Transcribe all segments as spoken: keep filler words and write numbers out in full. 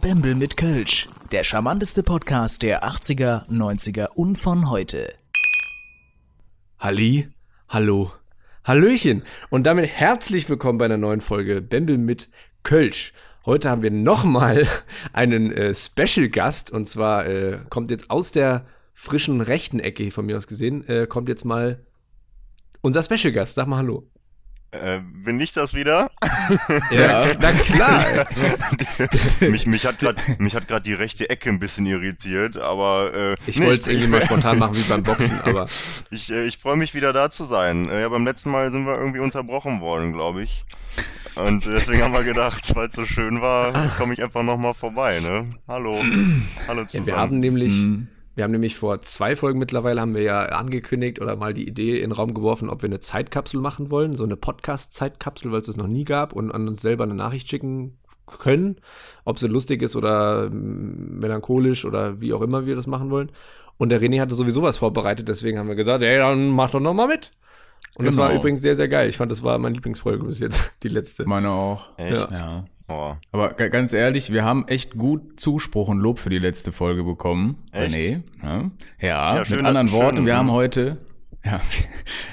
Bembel mit Kölsch, der charmanteste Podcast der achtziger, neunziger und von heute. Halli, hallo, hallöchen und damit herzlich willkommen bei einer neuen Folge Bembel mit Kölsch. Heute haben wir nochmal einen äh, Special-Gast und zwar äh, kommt jetzt aus der frischen rechten Ecke von mir aus gesehen, äh, kommt jetzt mal unser Special-Gast. Sag mal hallo. Äh, bin ich das wieder? Ja, na klar. mich, mich hat gerade die rechte Ecke ein bisschen irritiert, aber... Äh, ich nee, wollte es irgendwie mal spontan machen wie beim Boxen, aber... ich äh, ich freue mich wieder da zu sein. Äh, ja, beim letzten Mal sind wir irgendwie unterbrochen worden, glaube ich. Und deswegen haben wir gedacht, weil es so schön war, komme ich einfach nochmal vorbei, ne? Hallo. Hallo zusammen. Ja, wir haben nämlich... Mm. Wir haben nämlich vor zwei Folgen mittlerweile, haben wir ja angekündigt oder mal die Idee in den Raum geworfen, ob wir eine Zeitkapsel machen wollen, so eine Podcast-Zeitkapsel, weil es das noch nie gab und an uns selber eine Nachricht schicken können, ob sie lustig ist oder melancholisch oder wie auch immer wir das machen wollen. Und der René hatte sowieso was vorbereitet, deswegen haben wir gesagt, hey, dann mach doch noch mal mit. Und genau. Das war übrigens sehr, sehr geil. Ich fand, das war meine Lieblingsfolge bis jetzt, die letzte. Meine auch. Echt? Ja. ja. Oh. Aber g- ganz ehrlich, wir haben echt gut Zuspruch und Lob für die letzte Folge bekommen. Echt? Nee, ja, ja, ja schön, mit anderen schön, Worten, schön. wir haben heute, ja,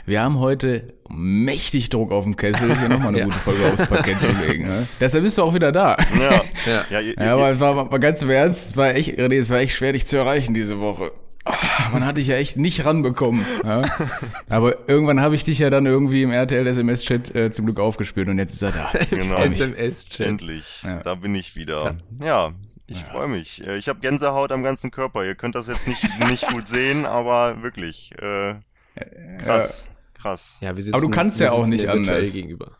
wir haben heute mächtig Druck auf dem Kessel, hier nochmal eine ja. gute Folge aufs Parkett zu legen. Ne? Deshalb bist du auch wieder da. Ja, ja. ja, ihr, ja aber es war, war ganz im Ernst, es war echt, René, es war echt schwer, dich zu erreichen diese Woche. Oh, man hat dich ja echt nicht ranbekommen. Ja? Aber irgendwann habe ich dich ja dann irgendwie im R T L-S M S-Chat äh, zum Glück aufgespielt und jetzt ist er da. Genau. S M S-Chat. Endlich, ja. Da bin ich wieder. Ja, ich ja. freue mich. Ich habe Gänsehaut am ganzen Körper. Ihr könnt das jetzt nicht, nicht gut sehen, aber wirklich äh, krass, krass. Ja, wir sitzen, aber du kannst ja auch nicht anders. Gegenüber.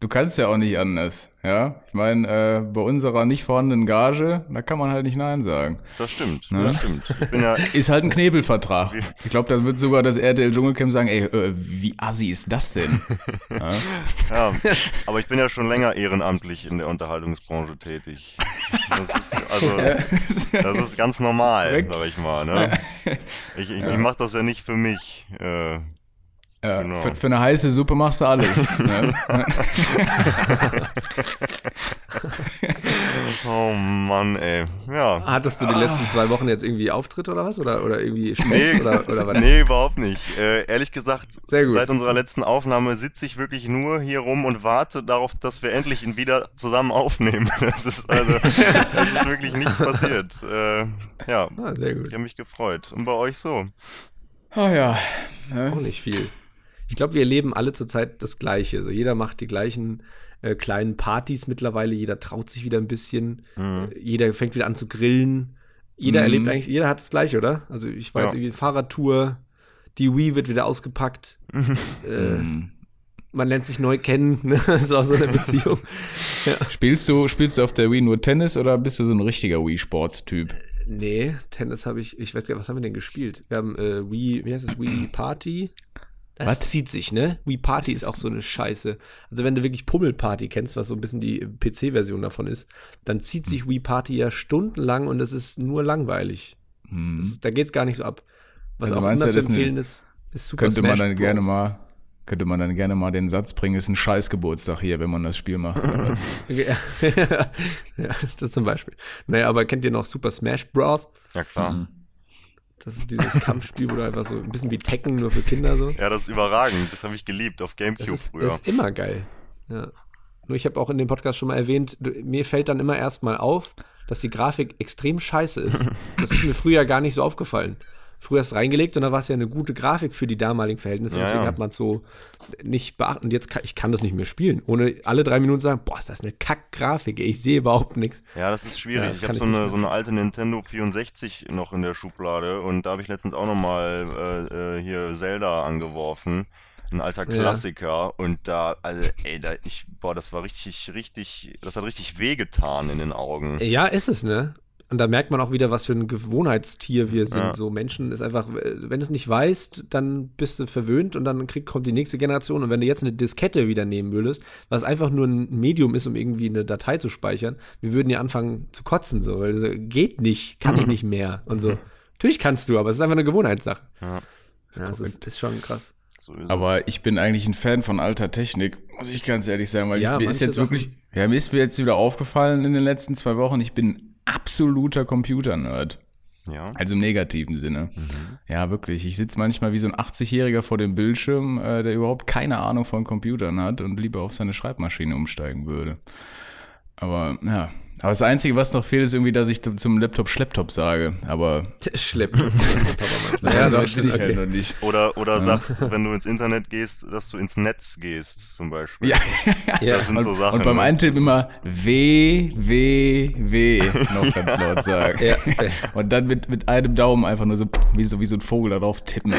Du kannst ja auch nicht anders, ja? Ich meine, äh, bei unserer nicht vorhandenen Gage, da kann man halt nicht Nein sagen. Das stimmt, ne? das stimmt. Ich bin ja ist halt ein Knebelvertrag. Ich glaube, da wird sogar das R T L-Dschungelcamp sagen, ey, äh, wie assi ist das denn? Ja? ja, aber ich bin ja schon länger ehrenamtlich in der Unterhaltungsbranche tätig. Das ist, also, das ist ganz normal, Direkt. sag ich mal, ne? Ich, ich, ja. ich mach das ja nicht für mich, äh. Ja, genau. für, für eine heiße Suppe machst du alles. Ne? Oh Mann, ey. Ja. Hattest du die ah. letzten zwei Wochen jetzt irgendwie Auftritt oder was? Oder, oder irgendwie Schmerz? Nee, oder, oder was? Nee, überhaupt nicht. Äh, ehrlich gesagt, seit unserer letzten Aufnahme sitze ich wirklich nur hier rum und warte darauf, dass wir endlich ihn wieder zusammen aufnehmen. Das ist also, es ist wirklich nichts passiert. Äh, ja, ah, sehr gut. Ich habe mich gefreut. Und bei euch so? Oh ja. ja. Auch nicht viel. Ich glaube, wir leben alle zurzeit das Gleiche. Also jeder macht die gleichen äh, kleinen Partys mittlerweile. Jeder traut sich wieder ein bisschen. Mhm. Äh, jeder fängt wieder an zu grillen. Jeder mhm. erlebt eigentlich, jeder hat das Gleiche, oder? Also ich war ja. jetzt irgendwie Fahrradtour. Die Wii wird wieder ausgepackt. Mhm. Äh, man lernt sich neu kennen. Ne? Das ist auch so eine Beziehung. ja. Spielst du, spielst du auf der Wii nur Tennis oder bist du so ein richtiger Wii-Sports-Typ? Nee, Tennis habe ich, ich weiß gar nicht, was haben wir denn gespielt? Wir haben äh, Wii, wie heißt das? Wii Party. Das What? zieht sich, ne? Wii Party ist, ist auch so eine Scheiße. Also wenn du wirklich Pummelparty kennst, was so ein bisschen die P C-Version davon ist, dann zieht sich Wii Party ja stundenlang und das ist nur langweilig. Hm. Das ist, da geht's gar nicht so ab. Was also auch immer zu empfehlen ist, ist Super Smash Bros. Könnte man dann gerne mal Könnte man dann gerne mal den Satz bringen, ist ein Scheißgeburtstag hier, wenn man das Spiel macht. ja, das zum Beispiel. Naja, aber kennt ihr noch Super Smash Bros? Ja, klar. Das ist dieses Kampfspiel, wo du einfach so ein bisschen wie Tekken, nur für Kinder so. Ja, das ist überragend. Das habe ich geliebt auf GameCube das ist, früher. Das ist immer geil. Ja. Nur ich habe auch in dem Podcast schon mal erwähnt, mir fällt dann immer erstmal auf, dass die Grafik extrem scheiße ist. Das ist mir früher gar nicht so aufgefallen. Früher hast du reingelegt und da war es ja eine gute Grafik für die damaligen Verhältnisse. Deswegen ja, ja. hat man es so nicht beachtet. Und jetzt kann ich kann das nicht mehr spielen, ohne alle drei Minuten zu sagen, boah, ist das eine Kack-Grafik, ich sehe überhaupt nichts. Ja, das ist schwierig. Ja, das ich habe so, so eine alte Nintendo vierundsechzig noch in der Schublade und da habe ich letztens auch nochmal äh, hier Zelda angeworfen. Ein alter Klassiker ja. und da, also ey, da, ich, boah, das war richtig, richtig, das hat richtig wehgetan in den Augen. Ja, ist es, ne? Und da merkt man auch wieder, was für ein Gewohnheitstier wir sind. Ja. So Menschen ist einfach, wenn du es nicht weißt, dann bist du verwöhnt und dann krieg, kommt die nächste Generation. Und wenn du jetzt eine Diskette wieder nehmen würdest, was einfach nur ein Medium ist, um irgendwie eine Datei zu speichern, wir würden ja anfangen zu kotzen. So, weil so, geht nicht, kann ich nicht mehr. Und so, natürlich kannst du, aber es ist einfach eine Gewohnheitssache. Ja, ja das ist, ist schon krass. So ist aber es. Ich bin eigentlich ein Fan von alter Technik, muss ich ganz ehrlich sagen, weil ja, ich, mir ist jetzt wirklich, ja, mir ist mir jetzt wieder aufgefallen in den letzten zwei Wochen, ich bin absoluter Computer-Nerd. Ja. Also im negativen Sinne. Mhm. Ja, wirklich. Ich sitze manchmal wie so ein achtzigjähriger vor dem Bildschirm, äh, der überhaupt keine Ahnung von Computern hat und lieber auf seine Schreibmaschine umsteigen würde. Aber ja. Aber das Einzige, was noch fehlt, ist irgendwie, dass ich zum Laptop Schlepptop sage. Aber Schlepptop. Naja, das verstehe ich okay. halt noch nicht. Oder, oder ja. sagst, wenn du ins Internet gehst, dass du ins Netz gehst, zum Beispiel. Ja, das ja. sind und, so Sachen. Und beim Eintippen immer W, W, W noch ganz laut sagen. Ja. Und dann mit, mit einem Daumen einfach nur so wie so, wie so ein Vogel darauf tippen.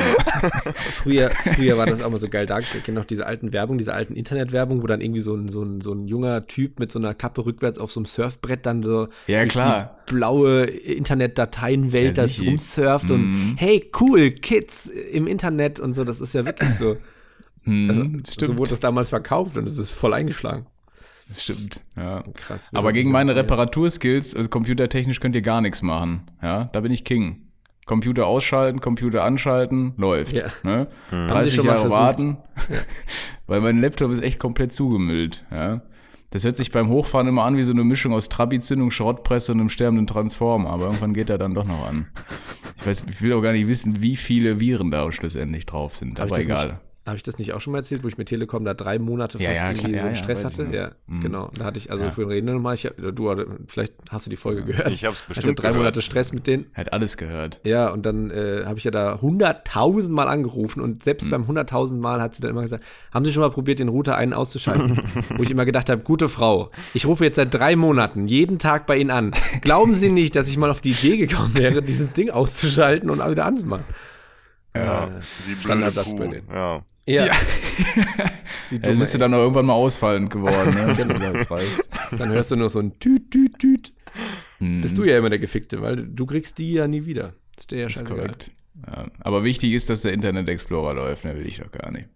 früher, früher war das auch mal so geil dargestellt. Ich kenne noch diese alten Werbung, diese alten Internetwerbung, wo dann irgendwie so ein, so ein, so ein junger Typ mit so einer Kappe rückwärts auf so einem Surfbrett dann so ja, klar. die blaue Internetdateienwelt ja, da rumsurft mhm. und hey, cool, Kids im Internet und so, das ist ja wirklich so. Mhm, also, so wurde das damals verkauft und es ist voll eingeschlagen. Das stimmt, ja. Krass. Aber gegen meine Reparaturskills, also computertechnisch, könnt ihr gar nichts machen. Ja, da bin ich King. Computer ausschalten, Computer anschalten, läuft. Ja. Ne? Mhm. dreißig Jahre warten, weil mein Laptop ist echt komplett zugemüllt, ja. Das hört sich beim Hochfahren immer an wie so eine Mischung aus Trabi-Zündung, Schrottpresse und einem sterbenden Transformer. Aber irgendwann geht er dann doch noch an. Ich weiß, ich will auch gar nicht wissen, wie viele Viren da schlussendlich drauf sind. Aber egal. Habe ich das nicht auch schon mal erzählt, wo ich mit Telekom da drei Monate fast ja, ja, irgendwie klar, so ja, Stress ja, hatte? Ja, mhm. genau. Da hatte ich, also ja. für den Reden nochmal, ich, du, vielleicht hast du die Folge ja. gehört. Ich habe es bestimmt hatte drei gehört. Monate Stress mit denen. Hat alles gehört. Ja, und dann äh, habe ich ja da hunderttausend Mal angerufen und selbst mhm. beim hunderttausend Mal hat sie dann immer gesagt, haben Sie schon mal probiert, den Router einen auszuschalten? Wo ich immer gedacht habe, gute Frau, ich rufe jetzt seit drei Monaten jeden Tag bei Ihnen an. Glauben Sie nicht, dass ich mal auf die Idee gekommen wäre, dieses Ding auszuschalten und wieder anzumachen? Ja, ja, sie Standardsatz bei denen. Ja. Ja. ja. Er müsste dann noch irgendwann mal ausfallend geworden. Ne? Dann hörst du nur so ein Tüt, Tüt, Tüt. Hm. Bist du ja immer der Gefickte, weil du kriegst die ja nie wieder. Das ist der ja scheißegal. Korrekt. Ja. Aber wichtig ist, dass der Internet Explorer läuft. Ne, will ich doch gar nicht.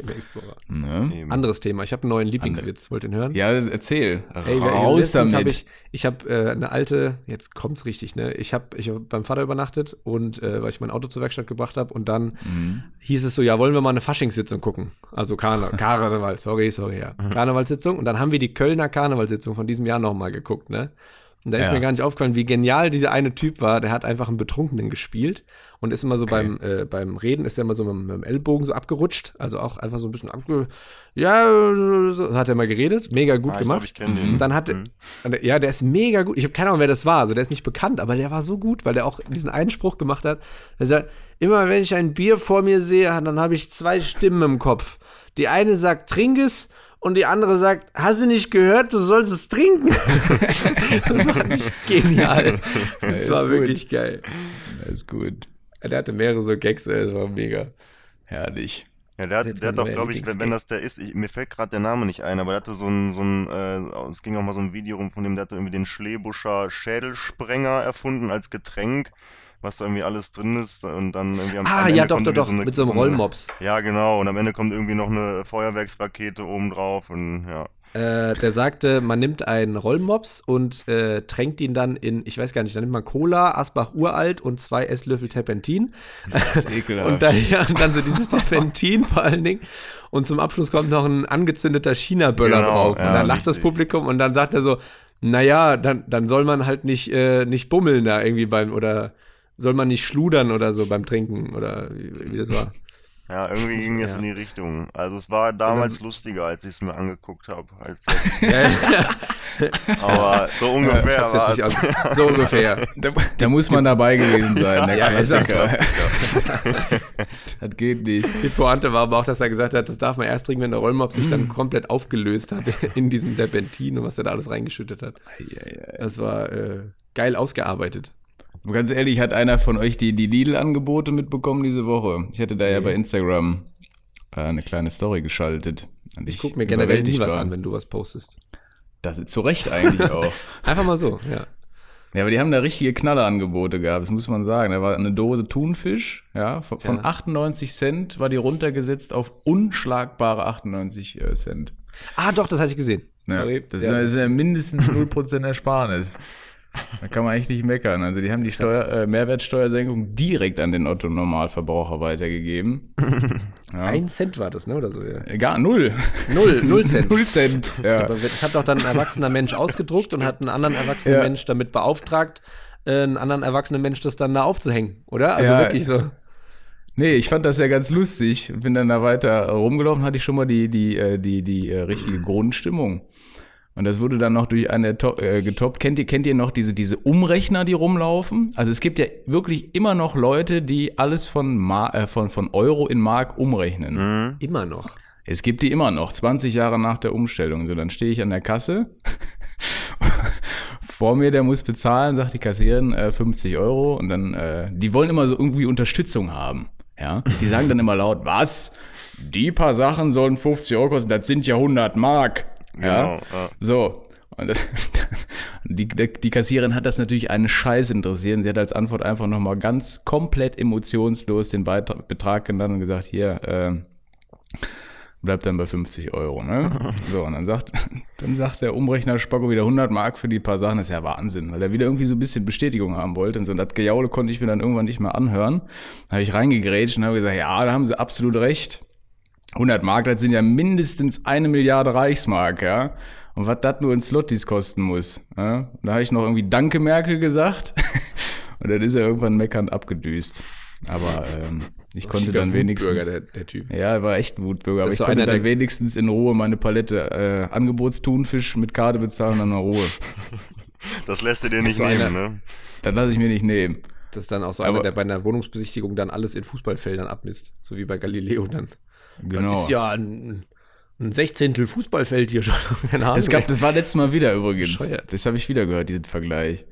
Internet Explorer. Ne? Anderes Thema. Ich habe einen neuen Lieblingswitz. Wollt ihr ihn hören? Ja, erzähl. Hey, raus damit. Hab ich ich habe äh, eine alte, jetzt kommt's richtig, ne? Ich habe ich hab beim Vater übernachtet, und äh, weil ich mein Auto zur Werkstatt gebracht habe. Und dann mhm. hieß es so, ja, wollen wir mal eine Faschingssitzung gucken? Also Karne- Karneval, sorry, sorry, ja. Mhm. Karnevalssitzung. Und dann haben wir die Kölner Karnevalssitzung von diesem Jahr nochmal geguckt, ne? Und da ist ja. mir gar nicht aufgefallen, wie genial dieser eine Typ war. Der hat einfach einen Betrunkenen gespielt und ist immer so okay. beim, äh, beim Reden, ist er immer so mit, mit dem Ellbogen so abgerutscht. Also auch einfach so ein bisschen abge... Ja, so hat er mal geredet. Mega gut ah, gemacht. Ich glaub, ich kenn den. Und dann hat mhm. er, ja, der ist mega gut. Ich habe keine Ahnung, wer das war. Also der ist nicht bekannt, aber der war so gut, weil der auch diesen einen Spruch gemacht hat. Er sagt, immer wenn ich ein Bier vor mir sehe, dann habe ich zwei Stimmen im Kopf. Die eine sagt, trink es. Und die andere sagt, hast du nicht gehört, du sollst es trinken? Das war nicht genial. Das ja, war gut. wirklich geil. Das ist gut. Der hatte mehrere so Gags, das war mega. Herrlich. Ja, der hat, der hat doch, glaube ich, wenn, wenn das der ist, ich, mir fällt gerade der Name nicht ein, aber der hatte so ein, so ein äh, es ging auch mal so ein Video rum von dem, der hatte irgendwie den Schlebuscher Schädelsprenger erfunden als Getränk, was da irgendwie alles drin ist und dann irgendwie am, ah, am Ende ja, doch, kommt doch, doch, so eine, mit so einem so Rollmops. Ja, genau, und am Ende kommt irgendwie noch eine Feuerwerksrakete oben drauf und ja. Äh, der sagte, man nimmt einen Rollmops und äh, tränkt ihn dann in, ich weiß gar nicht, dann nimmt man Cola, Asbach Uralt und zwei Esslöffel Terpentin. Das ist ekelhaft. Und dann, ja, und dann so dieses Terpentin vor allen Dingen. Und zum Abschluss kommt noch ein angezündeter China-Böller genau, drauf. Und ja, dann lacht richtig. Das Publikum und dann sagt er so, naja, dann, dann soll man halt nicht, äh, nicht bummeln da irgendwie beim, oder soll man nicht schludern oder so beim Trinken oder wie, wie das war. Ja, irgendwie ging das ja. in die Richtung. Also es war damals lustiger, als ich es mir angeguckt habe. Ja, ja. Aber so ungefähr ja, war es. So ungefähr. Da, da muss man dabei gewesen sein. Ja, der Klassiker. Ja, das geht nicht. Die Pointe war aber auch, dass er gesagt hat, das darf man erst trinken, wenn der Rollmops sich dann komplett aufgelöst hat in diesem Terpentin und was er da alles reingeschüttet hat. Das war äh, geil ausgearbeitet. Ganz ehrlich, hat einer von euch die, die Lidl-Angebote mitbekommen diese Woche? Ich hatte da ja bei Instagram äh, eine kleine Story geschaltet. Und ich ich gucke mir generell nie was an, wenn du was postest. Das ist zu Recht eigentlich auch. Einfach mal so, ja. Ja, aber die haben da richtige Knallerangebote gehabt, das muss man sagen. Da war eine Dose Thunfisch, ja, von, von ja. achtundneunzig Cent war die runtergesetzt auf unschlagbare achtundneunzig Cent. Ah doch, das hatte ich gesehen. Ja, Sorry. Das, ja, ist, das ist ja mindestens null Prozent Ersparnis. Da kann man echt nicht meckern. Also die haben die Steuer, äh, Mehrwertsteuersenkung direkt an den Otto-Normalverbraucher weitergegeben. Ja. Ein Cent war das, ne? Oder so, ja. Gar null. Null, null Cent. Null Cent, ja. Das hat doch dann ein erwachsener Mensch ausgedruckt und hat einen anderen erwachsenen ja. Mensch damit beauftragt, einen anderen erwachsenen Mensch das dann da aufzuhängen, oder? Also ja, wirklich so. Nee, ich fand das ja ganz lustig. Bin dann da weiter rumgelaufen, hatte ich schon mal die, die, die, die richtige Grundstimmung. Und das wurde dann noch durch eine Top, äh, getoppt. Kennt ihr, kennt ihr noch diese, diese Umrechner, die rumlaufen? Also es gibt ja wirklich immer noch Leute, die alles von, Mar- äh, von, von Euro in Mark umrechnen. Mhm. Immer noch? Es gibt die immer noch, zwanzig Jahre nach der Umstellung. So, dann stehe ich an der Kasse, vor mir, der muss bezahlen, sagt die Kassiererin, äh, fünfzig Euro. Und dann, äh, die wollen immer so irgendwie Unterstützung haben. Ja? Die sagen dann immer laut, was? Die paar Sachen sollen fünfzig Euro kosten, das sind ja hundert Mark. Ja, genau, ja. So. Und das, die, die Kassiererin hat das natürlich einen Scheiß interessiert. Sie hat als Antwort einfach nochmal ganz komplett emotionslos den Beitrag, Betrag genannt und gesagt, hier, äh, bleibt dann bei fünfzig Euro, ne? So, und dann sagt, dann sagt der Umrechner Spacko wieder hundert Mark für die paar Sachen. Das ist ja Wahnsinn, weil er wieder irgendwie so ein bisschen Bestätigung haben wollte. Und so, und das Gejaule konnte ich mir dann irgendwann nicht mehr anhören. Da habe ich reingegrätscht und habe gesagt, ja, da haben sie absolut recht. hundert Mark, das sind ja mindestens eine Milliarde Reichsmark, ja. Und was das nur in Slotties kosten muss. Ja? Da habe ich noch irgendwie Danke Merkel gesagt. Und dann ist er irgendwann meckernd abgedüst. Aber ähm, ich oh, konnte dann wenigstens... Der, der Typ. Ja, war echt ein Wutbürger. Aber ich konnte dann wenigstens in Ruhe meine Palette äh, Angebotsthunfisch mit Karte bezahlen und in Ruhe. Das lässt du dir nicht nehmen, einer, ne? Das lasse ich mir nicht nehmen. Das ist dann auch so einer, der bei einer Wohnungsbesichtigung dann alles in Fußballfeldern abmisst. So wie bei Galileo dann. Genau. Das ist ja ein, ein Sechzehntel Fußballfeld hier schon. Das, gab, das war letztes Mal wieder übrigens. Scheuert. Das habe ich wieder gehört, diesen Vergleich.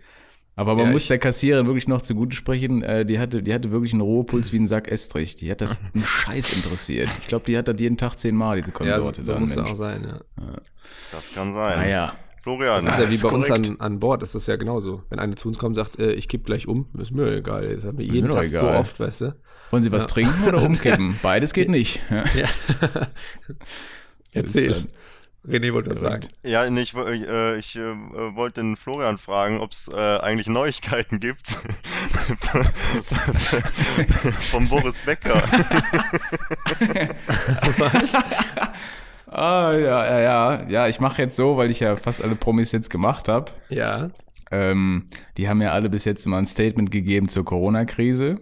Aber man ja, muss der Kassiererin wirklich noch zugute sprechen, die hatte, die hatte wirklich einen Ruhepuls wie ein Sack Estrich. Die hat das einen Scheiß interessiert. Ich glaube, die hat das jeden Tag zehnmal, diese Konsorte. Ja, so, so muss es auch sein, ja. Das kann sein. Naja. Florian, das ist ja wie bei uns an, an Bord, ist das ja genauso. Wenn eine zu uns kommt und sagt, äh, ich kipp gleich um, ist mir egal. Das haben wir jeden Tag egal. So oft, weißt du. Wollen Sie was ja. trinken oder umkippen? Beides geht nicht. Ja. Ja. Erzähl. René wollte das sagen. Ja, nee, ich, äh, ich äh, wollte den Florian fragen, ob es äh, eigentlich Neuigkeiten gibt vom Boris Becker. Was? Ah, ja, ja, ja. Ja, ich mache jetzt so, weil ich ja fast alle Promis jetzt gemacht habe. Ja. Ähm, die haben ja alle bis jetzt immer ein Statement gegeben zur Corona-Krise.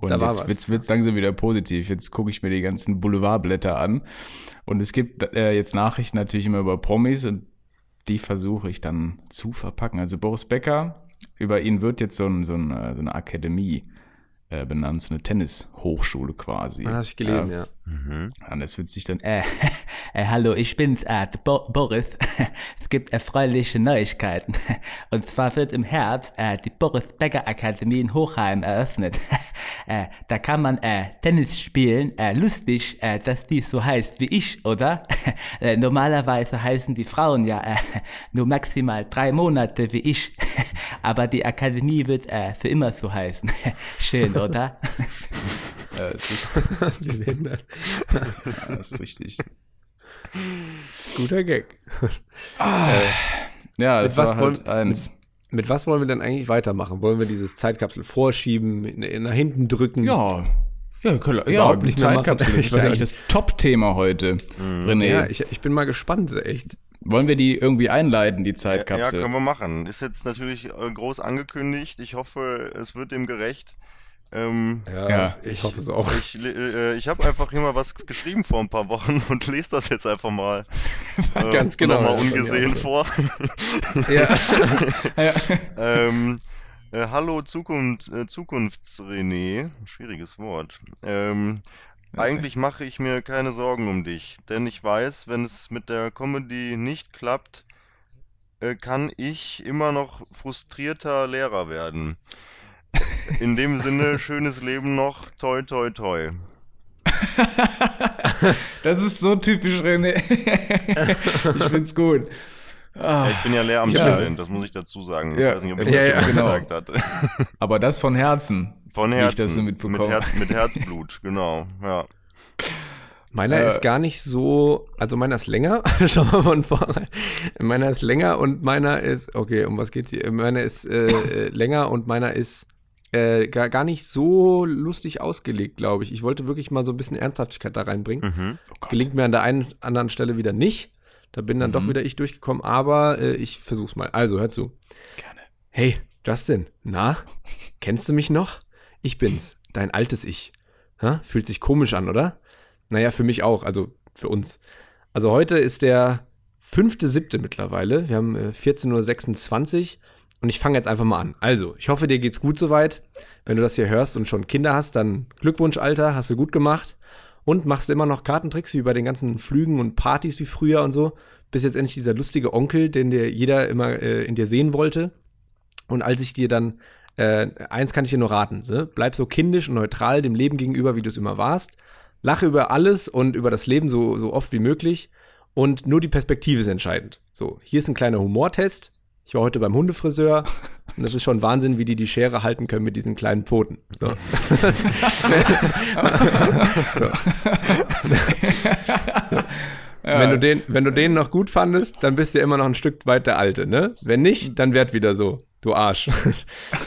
Und da war jetzt was. Wird's, wird's langsam wieder positiv. Jetzt gucke ich mir die ganzen Boulevardblätter an. Und es gibt äh, jetzt Nachrichten natürlich immer über Promis und die versuche ich dann zu verpacken. Also Boris Becker, über ihn wird jetzt so, ein, so, ein, so eine Akademie äh, benannt, so eine Tennishochschule quasi. Ah, habe ich gelesen, äh, ja. Mhm. Und das wird sich dann, äh, äh, hallo, ich bin's, äh, Bo- Boris. Es gibt erfreuliche Neuigkeiten. Und zwar wird im Herbst äh, die Boris-Becker-Akademie in Hochheim eröffnet. Äh, da kann man äh, Tennis spielen. Äh, lustig, äh, dass die so heißt wie ich, oder? Äh, normalerweise heißen die Frauen ja äh, nur maximal drei Monate wie ich. Aber die Akademie wird äh, für immer so heißen. Schön, oder? Ja, das ist, ja, das ist richtig. Guter Gag. Ah, äh, ja, das war halt wollen, eins. Mit, mit was wollen wir denn eigentlich weitermachen? Wollen wir dieses Zeitkapsel vorschieben, in, in, nach hinten drücken? Ja, ja, können, ja die Zeitkapsel. Das ist ja eigentlich das Top-Thema heute, mhm. René. Ja, ich, ich bin mal gespannt, echt. Wollen wir die irgendwie einleiten, die Zeitkapsel? Ja, ja, können wir machen. Ist jetzt natürlich groß angekündigt. Ich hoffe, es wird dem gerecht. Ähm, ja, ja, ich, ich hoffe es auch. Ich, äh, ich habe einfach hier mal was geschrieben vor ein paar Wochen und lese das jetzt einfach mal äh, ganz genau mal ungesehen vor. Ja. Ja. ähm, äh, hallo Zukunft, äh, Zukunfts-René, schwieriges Wort. Ähm, okay. Eigentlich mache ich mir keine Sorgen um dich, denn ich weiß, wenn es mit der Comedy nicht klappt, äh, kann ich immer noch frustrierter Lehrer werden. In dem Sinne, schönes Leben noch, toi, toi, toi. Das ist so typisch, René. Ich find's gut. Ja, ich bin ja Lehramtsstudent, ja. Das muss ich dazu sagen. Ja. Ich weiß nicht, ob ich ja, das ja, schon genau. gesagt hatte. Aber das von Herzen. Von Herzen. Wie ich das so mitbekomme. Mit, Her- mit Herzblut, genau. Ja. Meiner äh, ist gar nicht so, also meiner ist länger, schauen wir mal von vorne. Meiner ist länger und meiner ist, okay, um was geht's hier? Meiner ist äh, länger und meiner ist äh, gar, gar nicht so lustig ausgelegt, glaube ich. Ich wollte wirklich mal so ein bisschen Ernsthaftigkeit da reinbringen. Mhm. Oh Gott. Gelingt mir an der einen anderen Stelle wieder nicht. Da bin dann mhm. doch wieder ich durchgekommen, aber äh, ich versuch's mal. Also, hör zu. Gerne. Hey, Justin, na? Kennst du mich noch? Ich bin's, dein altes Ich. Ha? Fühlt sich komisch an, oder? Naja, für mich auch, also für uns. Also heute ist der fünfte siebte mittlerweile. Wir haben äh, vierzehn Uhr sechsundzwanzig und ich fange jetzt einfach mal an. Also, ich hoffe, dir geht's gut soweit. Wenn du das hier hörst und schon Kinder hast, dann Glückwunsch, Alter, hast du gut gemacht. Und machst immer noch Kartentricks wie bei den ganzen Flügen und Partys wie früher und so. Bist jetzt endlich dieser lustige Onkel, den dir jeder immer äh, in dir sehen wollte. Und als ich dir dann, äh, eins kann ich dir nur raten, ne? Bleib so kindisch und neutral dem Leben gegenüber, wie du es immer warst. Lache über alles und über das Leben so, so oft wie möglich. Und nur die Perspektive ist entscheidend. So, hier ist ein kleiner Humortest. Ich war heute beim Hundefriseur und das ist schon Wahnsinn, wie die die Schere halten können mit diesen kleinen Pfoten. So. So. Wenn du den, wenn du den noch gut fandest, dann bist du ja immer noch ein Stück weit der Alte, ne? Wenn nicht, dann werd wieder so. Du Arsch.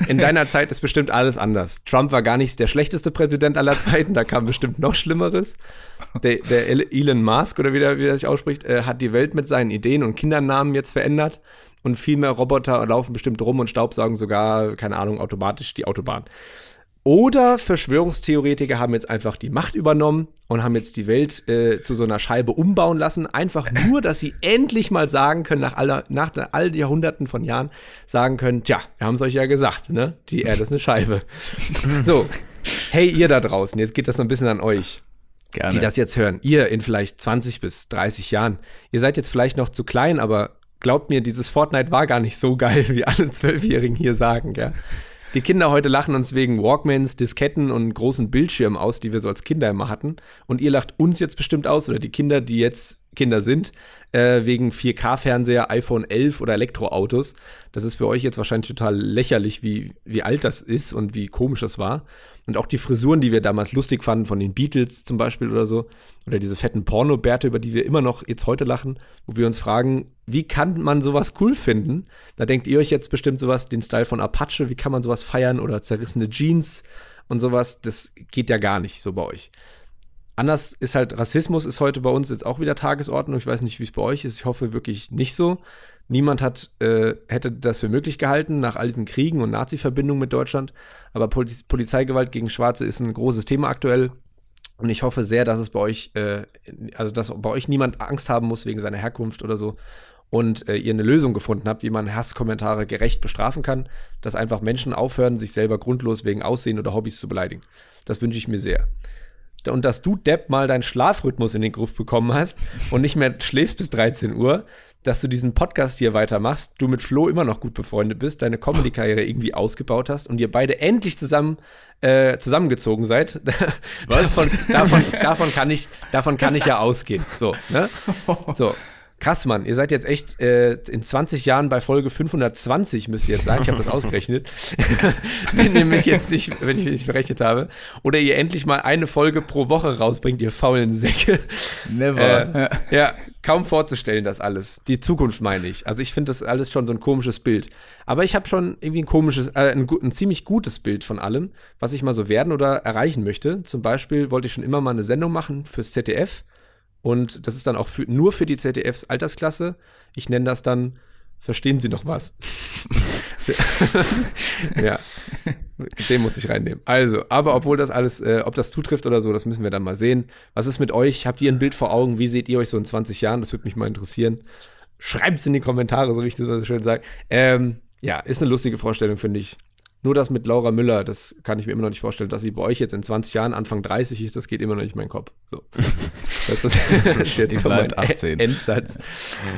In deiner Zeit ist bestimmt alles anders. Trump war gar nicht der schlechteste Präsident aller Zeiten, da kam bestimmt noch Schlimmeres. Der, der Elon Musk, oder wie der, wie der sich ausspricht, äh, hat die Welt mit seinen Ideen und Kindernamen jetzt verändert. Und viel mehr Roboter laufen bestimmt rum und staubsaugen sogar, keine Ahnung, automatisch die Autobahn. Oder Verschwörungstheoretiker haben jetzt einfach die Macht übernommen und haben jetzt die Welt äh, zu so einer Scheibe umbauen lassen. Einfach nur, dass sie endlich mal sagen können, nach, aller, nach all Jahrhunderten von Jahren, sagen können, tja, wir haben es euch ja gesagt, ne? Die Erde ist eine Scheibe. So, hey ihr da draußen, jetzt geht das so ein bisschen an euch. Gerne. Die das jetzt hören. Ihr in vielleicht zwanzig bis dreißig Jahren. Ihr seid jetzt vielleicht noch zu klein, aber glaubt mir, dieses Fortnite war gar nicht so geil, wie alle Zwölfjährigen hier sagen, gell? Die Kinder heute lachen uns wegen Walkmans, Disketten und großen Bildschirmen aus, die wir so als Kinder immer hatten. Und ihr lacht uns jetzt bestimmt aus, oder die Kinder, die jetzt Kinder sind, äh, wegen vier K Fernseher, iPhone elf oder Elektroautos. Das ist für euch jetzt wahrscheinlich total lächerlich, wie, wie alt das ist und wie komisch das war. Und auch die Frisuren, die wir damals lustig fanden, von den Beatles zum Beispiel oder so. Oder diese fetten Pornobärte, über die wir immer noch jetzt heute lachen, wo wir uns fragen, wie kann man sowas cool finden? Da denkt ihr euch jetzt bestimmt sowas, den Style von Apache, wie kann man sowas feiern? Oder zerrissene Jeans und sowas. Das geht ja gar nicht so bei euch. Anders ist halt, Rassismus ist heute bei uns jetzt auch wieder Tagesordnung. Ich weiß nicht, wie es bei euch ist. Ich hoffe wirklich nicht so. Niemand hat, äh, hätte das für möglich gehalten, nach all diesen Kriegen und Nazi-Verbindungen mit Deutschland. Aber Poliz- Polizeigewalt gegen Schwarze ist ein großes Thema aktuell. Und ich hoffe sehr, dass es bei euch, äh, also dass bei euch niemand Angst haben muss wegen seiner Herkunft oder so. Und äh, ihr eine Lösung gefunden habt, wie man Hasskommentare gerecht bestrafen kann. Dass einfach Menschen aufhören, sich selber grundlos wegen Aussehen oder Hobbys zu beleidigen. Das wünsche ich mir sehr. Und dass du, Depp, mal deinen Schlafrhythmus in den Griff bekommen hast und nicht mehr schläfst bis dreizehn Uhr, dass du diesen Podcast hier weitermachst, du mit Flo immer noch gut befreundet bist, deine Comedy-Karriere irgendwie ausgebaut hast und ihr beide endlich zusammen äh, zusammengezogen seid. Was? davon, davon, davon, kann ich, davon kann ich ja ausgehen. So, ne? So. Krass, Mann, ihr seid jetzt echt äh, in zwanzig Jahren bei Folge fünfhundertzwanzig, müsst ihr jetzt sein. Ich habe das ausgerechnet, wenn ihr mich jetzt nicht, wenn ich mich nicht berechnet habe. Oder ihr endlich mal eine Folge pro Woche rausbringt, ihr faulen Säcke. Never. Äh, ja, kaum vorzustellen, das alles. Die Zukunft meine ich. Also ich finde das alles schon so ein komisches Bild. Aber ich habe schon irgendwie ein komisches, äh, ein, ein ziemlich gutes Bild von allem, was ich mal so werden oder erreichen möchte. Zum Beispiel wollte ich schon immer mal eine Sendung machen fürs Z D F. Und das ist dann auch für, nur für die Z D F-Altersklasse. Ich nenne das dann, verstehen Sie noch was? Ja, den muss ich reinnehmen. Also, aber obwohl das alles, äh, ob das zutrifft oder so, das müssen wir dann mal sehen. Was ist mit euch? Habt ihr ein Bild vor Augen? Wie seht ihr euch so in zwanzig Jahren? Das würde mich mal interessieren. Schreibt es in die Kommentare, so wie ich das so schön sage. Ähm, ja, ist eine lustige Vorstellung, finde ich. Nur das mit Laura Müller, das kann ich mir immer noch nicht vorstellen, dass sie bei euch jetzt in zwanzig Jahren, Anfang dreißig ist, das geht immer noch nicht in meinen Kopf. So. Das ist, das ist jetzt so mein achtzehn. Endsatz.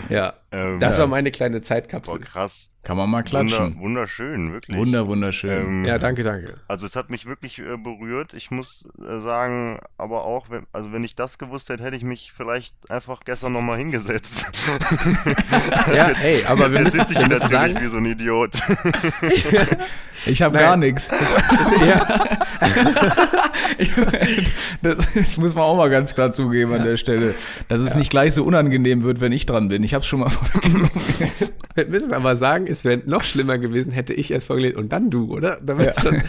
Ja, ähm, das war meine kleine Zeitkapsel. Boah, krass. Kann man mal klatschen. Wunder, wunderschön, wirklich. Wunder, wunderschön. Ähm, ja, danke, danke. Also es hat mich wirklich äh, berührt. Ich muss äh, sagen, aber auch, wenn, also wenn ich das gewusst hätte, hätte ich mich vielleicht einfach gestern nochmal hingesetzt. Ja, jetzt, ey, aber wir müssen, jetzt sitze ich wir natürlich sagen, wie so ein Idiot. Ich habe gar nichts. Das muss man auch mal ganz klar zugeben, ja, an der Stelle, dass es ja. nicht gleich so unangenehm wird, wenn ich dran bin. Ich habe es schon mal vorgenommen. Wir müssen aber sagen, es wäre noch schlimmer gewesen, hätte ich erst vorgelesen und dann du, oder? Dann ja. dann,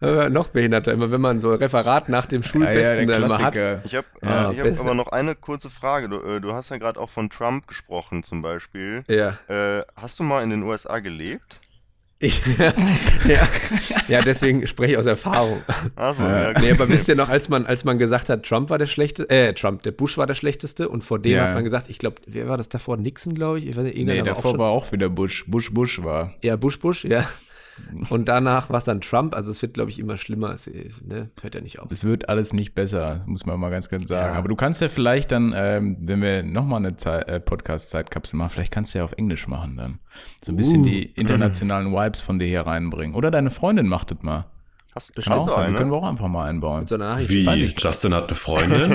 äh, noch behinderter, immer wenn man so ein Referat nach dem Schulbesten ja, ja, immer hat. Ich habe ja, äh, hab aber noch eine kurze Frage. Du, äh, du hast ja gerade auch von Trump gesprochen zum Beispiel. Ja. Äh, hast du mal in den U S A gelebt? Ich, ja, ja, ja, deswegen spreche ich aus Erfahrung. Ach so, ja. Nee, aber wisst ihr noch, als man, als man gesagt hat, Trump war der schlechteste, äh, Trump, der Bush war der schlechteste und vor dem ja. hat man gesagt, ich glaube, wer war das davor? Nixon, glaube ich? ich weiß nicht, nee, davor auch war auch wieder Bush. Bush, Bush war. Ja, Bush, Bush, ja. Und danach war es dann Trump, also es wird, glaube ich, immer schlimmer, es, ne? Hört ja nicht auf. Es wird alles nicht besser, das muss man mal ganz ganz sagen. Ja. Aber du kannst ja vielleicht dann, ähm, wenn wir nochmal eine Ze- äh, Podcast-Zeitkapsel machen, vielleicht kannst du ja auf Englisch machen dann. So ein bisschen uh. die internationalen Vibes von dir hier reinbringen. Oder deine Freundin macht das mal. Hast du auch eine? Können wir auch einfach mal einbauen. Mit so einer Nachricht. Wie, weiß ich. Justin hat eine Freundin?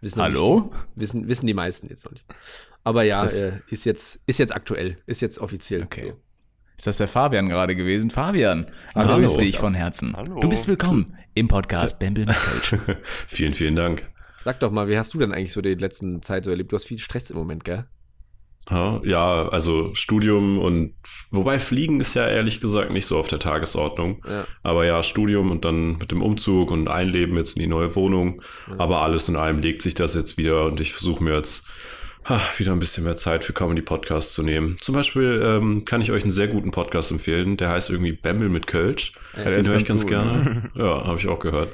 Wissen Hallo? Wissen, wissen die meisten jetzt noch nicht. Aber ja, ist, äh, ist, jetzt, ist jetzt aktuell, ist jetzt offiziell. Okay. So. Ist das der Fabian gerade gewesen? Fabian, grüß dich von Herzen. Hallo. Du bist willkommen im Podcast Bembel mit Kölsch. Vielen, vielen Dank. Sag doch mal, wie hast du denn eigentlich so die letzten Zeit so erlebt? Du hast viel Stress im Moment, gell? Ja, also Studium und, wobei Fliegen ist ja ehrlich gesagt nicht so auf der Tagesordnung. Ja. Aber ja, Studium und dann mit dem Umzug und Einleben jetzt in die neue Wohnung. Ja. Aber alles in allem legt sich das jetzt wieder und ich versuche mir jetzt ha, wieder ein bisschen mehr Zeit für Comedy-Podcasts zu nehmen. Zum Beispiel ähm, kann ich euch einen sehr guten Podcast empfehlen, der heißt irgendwie Bembel mit Kölsch. Ja, den höre ich ganz gut, gerne. Ne? Ja, habe ich auch gehört.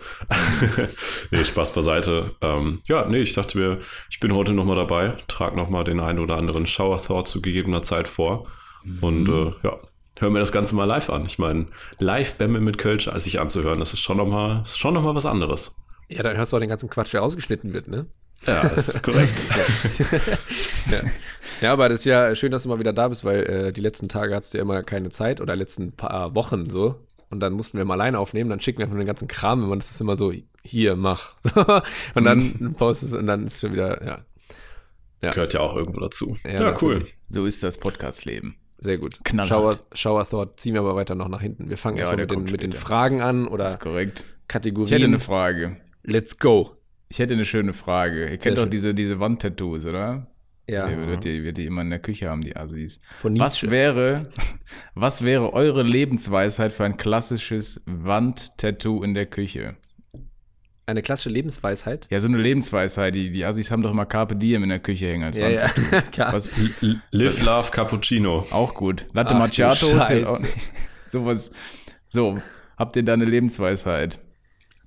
Nee, Spaß beiseite. Ähm, ja, nee, ich dachte mir, ich bin heute nochmal dabei, trage nochmal den einen oder anderen Shower-Thought zu gegebener Zeit vor mhm. und äh, ja, höre mir das Ganze mal live an. Ich meine, live Bembel mit Kölsch, als ich anzuhören, das ist schon nochmal noch mal was anderes. Ja, dann hörst du auch den ganzen Quatsch, der ausgeschnitten wird, ne? Ja, das ist korrekt. ja. ja, aber das ist ja schön, dass du mal wieder da bist, weil äh, die letzten Tage hattest du ja immer keine Zeit oder letzten paar Wochen so. Und dann mussten wir mal alleine aufnehmen, dann schicken wir einfach den ganzen Kram, wenn man das ist immer so, hier, mach. und dann postest und dann ist schon wieder, ja. ja. Gehört ja auch irgendwo dazu. Ja, ja cool. So ist das Podcast-Leben. Sehr gut. Knallhart. Shower, Shower Thought ziehen wir aber weiter noch nach hinten. Wir fangen ja, erstmal mit, den, mit den Fragen an oder das ist korrekt. Kategorien. Ich hätte eine Frage. Let's go. Ich hätte eine schöne Frage. Ihr kennt doch diese, diese Wandtattoos, oder? Ja. Ihr werdet die, die immer in der Küche haben, die Assis. Von Nietzsche. Was wäre, was wäre eure Lebensweisheit für ein klassisches Wandtattoo in der Küche? Eine klassische Lebensweisheit? Ja, so eine Lebensweisheit. Die, die Assis haben doch immer Carpe Diem in der Küche hängen als ja, Wandtattoo. Ja. was, Live, Love, Cappuccino. Auch gut. Latte Ach, Macchiato. Auch nicht. So, was. So, habt ihr da eine Lebensweisheit,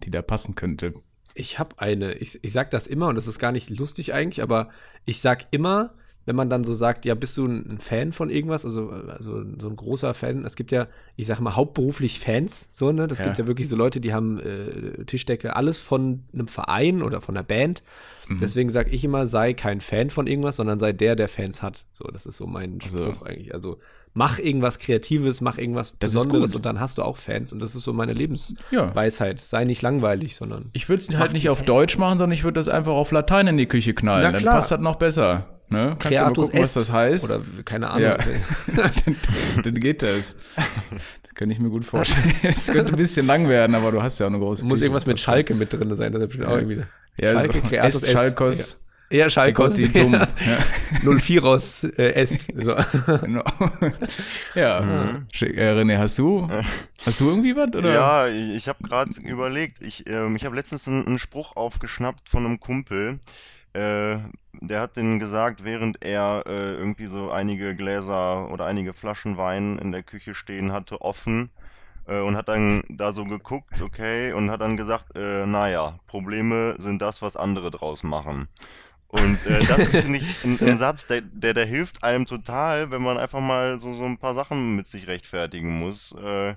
die da passen könnte? Ich habe eine, ich, ich sage das immer und das ist gar nicht lustig eigentlich, aber ich sage immer, wenn man dann so sagt, ja, bist du ein Fan von irgendwas, also, also so ein großer Fan, es gibt ja, ich sage mal, hauptberuflich Fans, so, ne, das ja. gibt ja wirklich so Leute, die haben äh, Tischdecke, alles von einem Verein oder von einer Band, mhm. deswegen sage ich immer, sei kein Fan von irgendwas, sondern sei der, der Fans hat, so, das ist so mein Spruch also. eigentlich, also mach irgendwas Kreatives, mach irgendwas das Besonderes und dann hast du auch Fans und das ist so meine Lebensweisheit, ja. sei nicht langweilig, sondern ich würde es halt nicht auf Fans. Deutsch machen, sondern ich würde das einfach auf Latein in die Küche knallen, Na, dann klar. passt das noch besser. Ne? Kannst du mal gucken, was das heißt? Oder keine Ahnung. Ja. dann, dann geht das. Das kann ich mir gut vorstellen. Es könnte ein bisschen lang werden, aber du hast ja auch eine große. Muss Küche irgendwas mit Schalke mit drin sein, das ist bestimmt ja. auch irgendwie. Ja, Schalke, so. Est, est. Schalkos. Ja, ja Schalkos. Die dumm. Ja. null vieros äh, Est. So. Genau. Ja. Mhm. Äh, René, hast du? Hast du irgendwie was? Oder? Ja, ich, ich habe gerade überlegt. Ich, ähm, ich habe letztens einen, einen Spruch aufgeschnappt von einem Kumpel. Äh, der hat denen gesagt, während er äh, irgendwie so einige Gläser oder einige Flaschen Wein in der Küche stehen hatte, offen äh, und hat dann da so geguckt, okay, und hat dann gesagt, äh, naja, Probleme sind das, was andere draus machen. Und äh, das ist, finde ich, ein, ein Satz, der, der, der hilft einem total, wenn man einfach mal so, so ein paar Sachen mit sich rechtfertigen muss. Äh,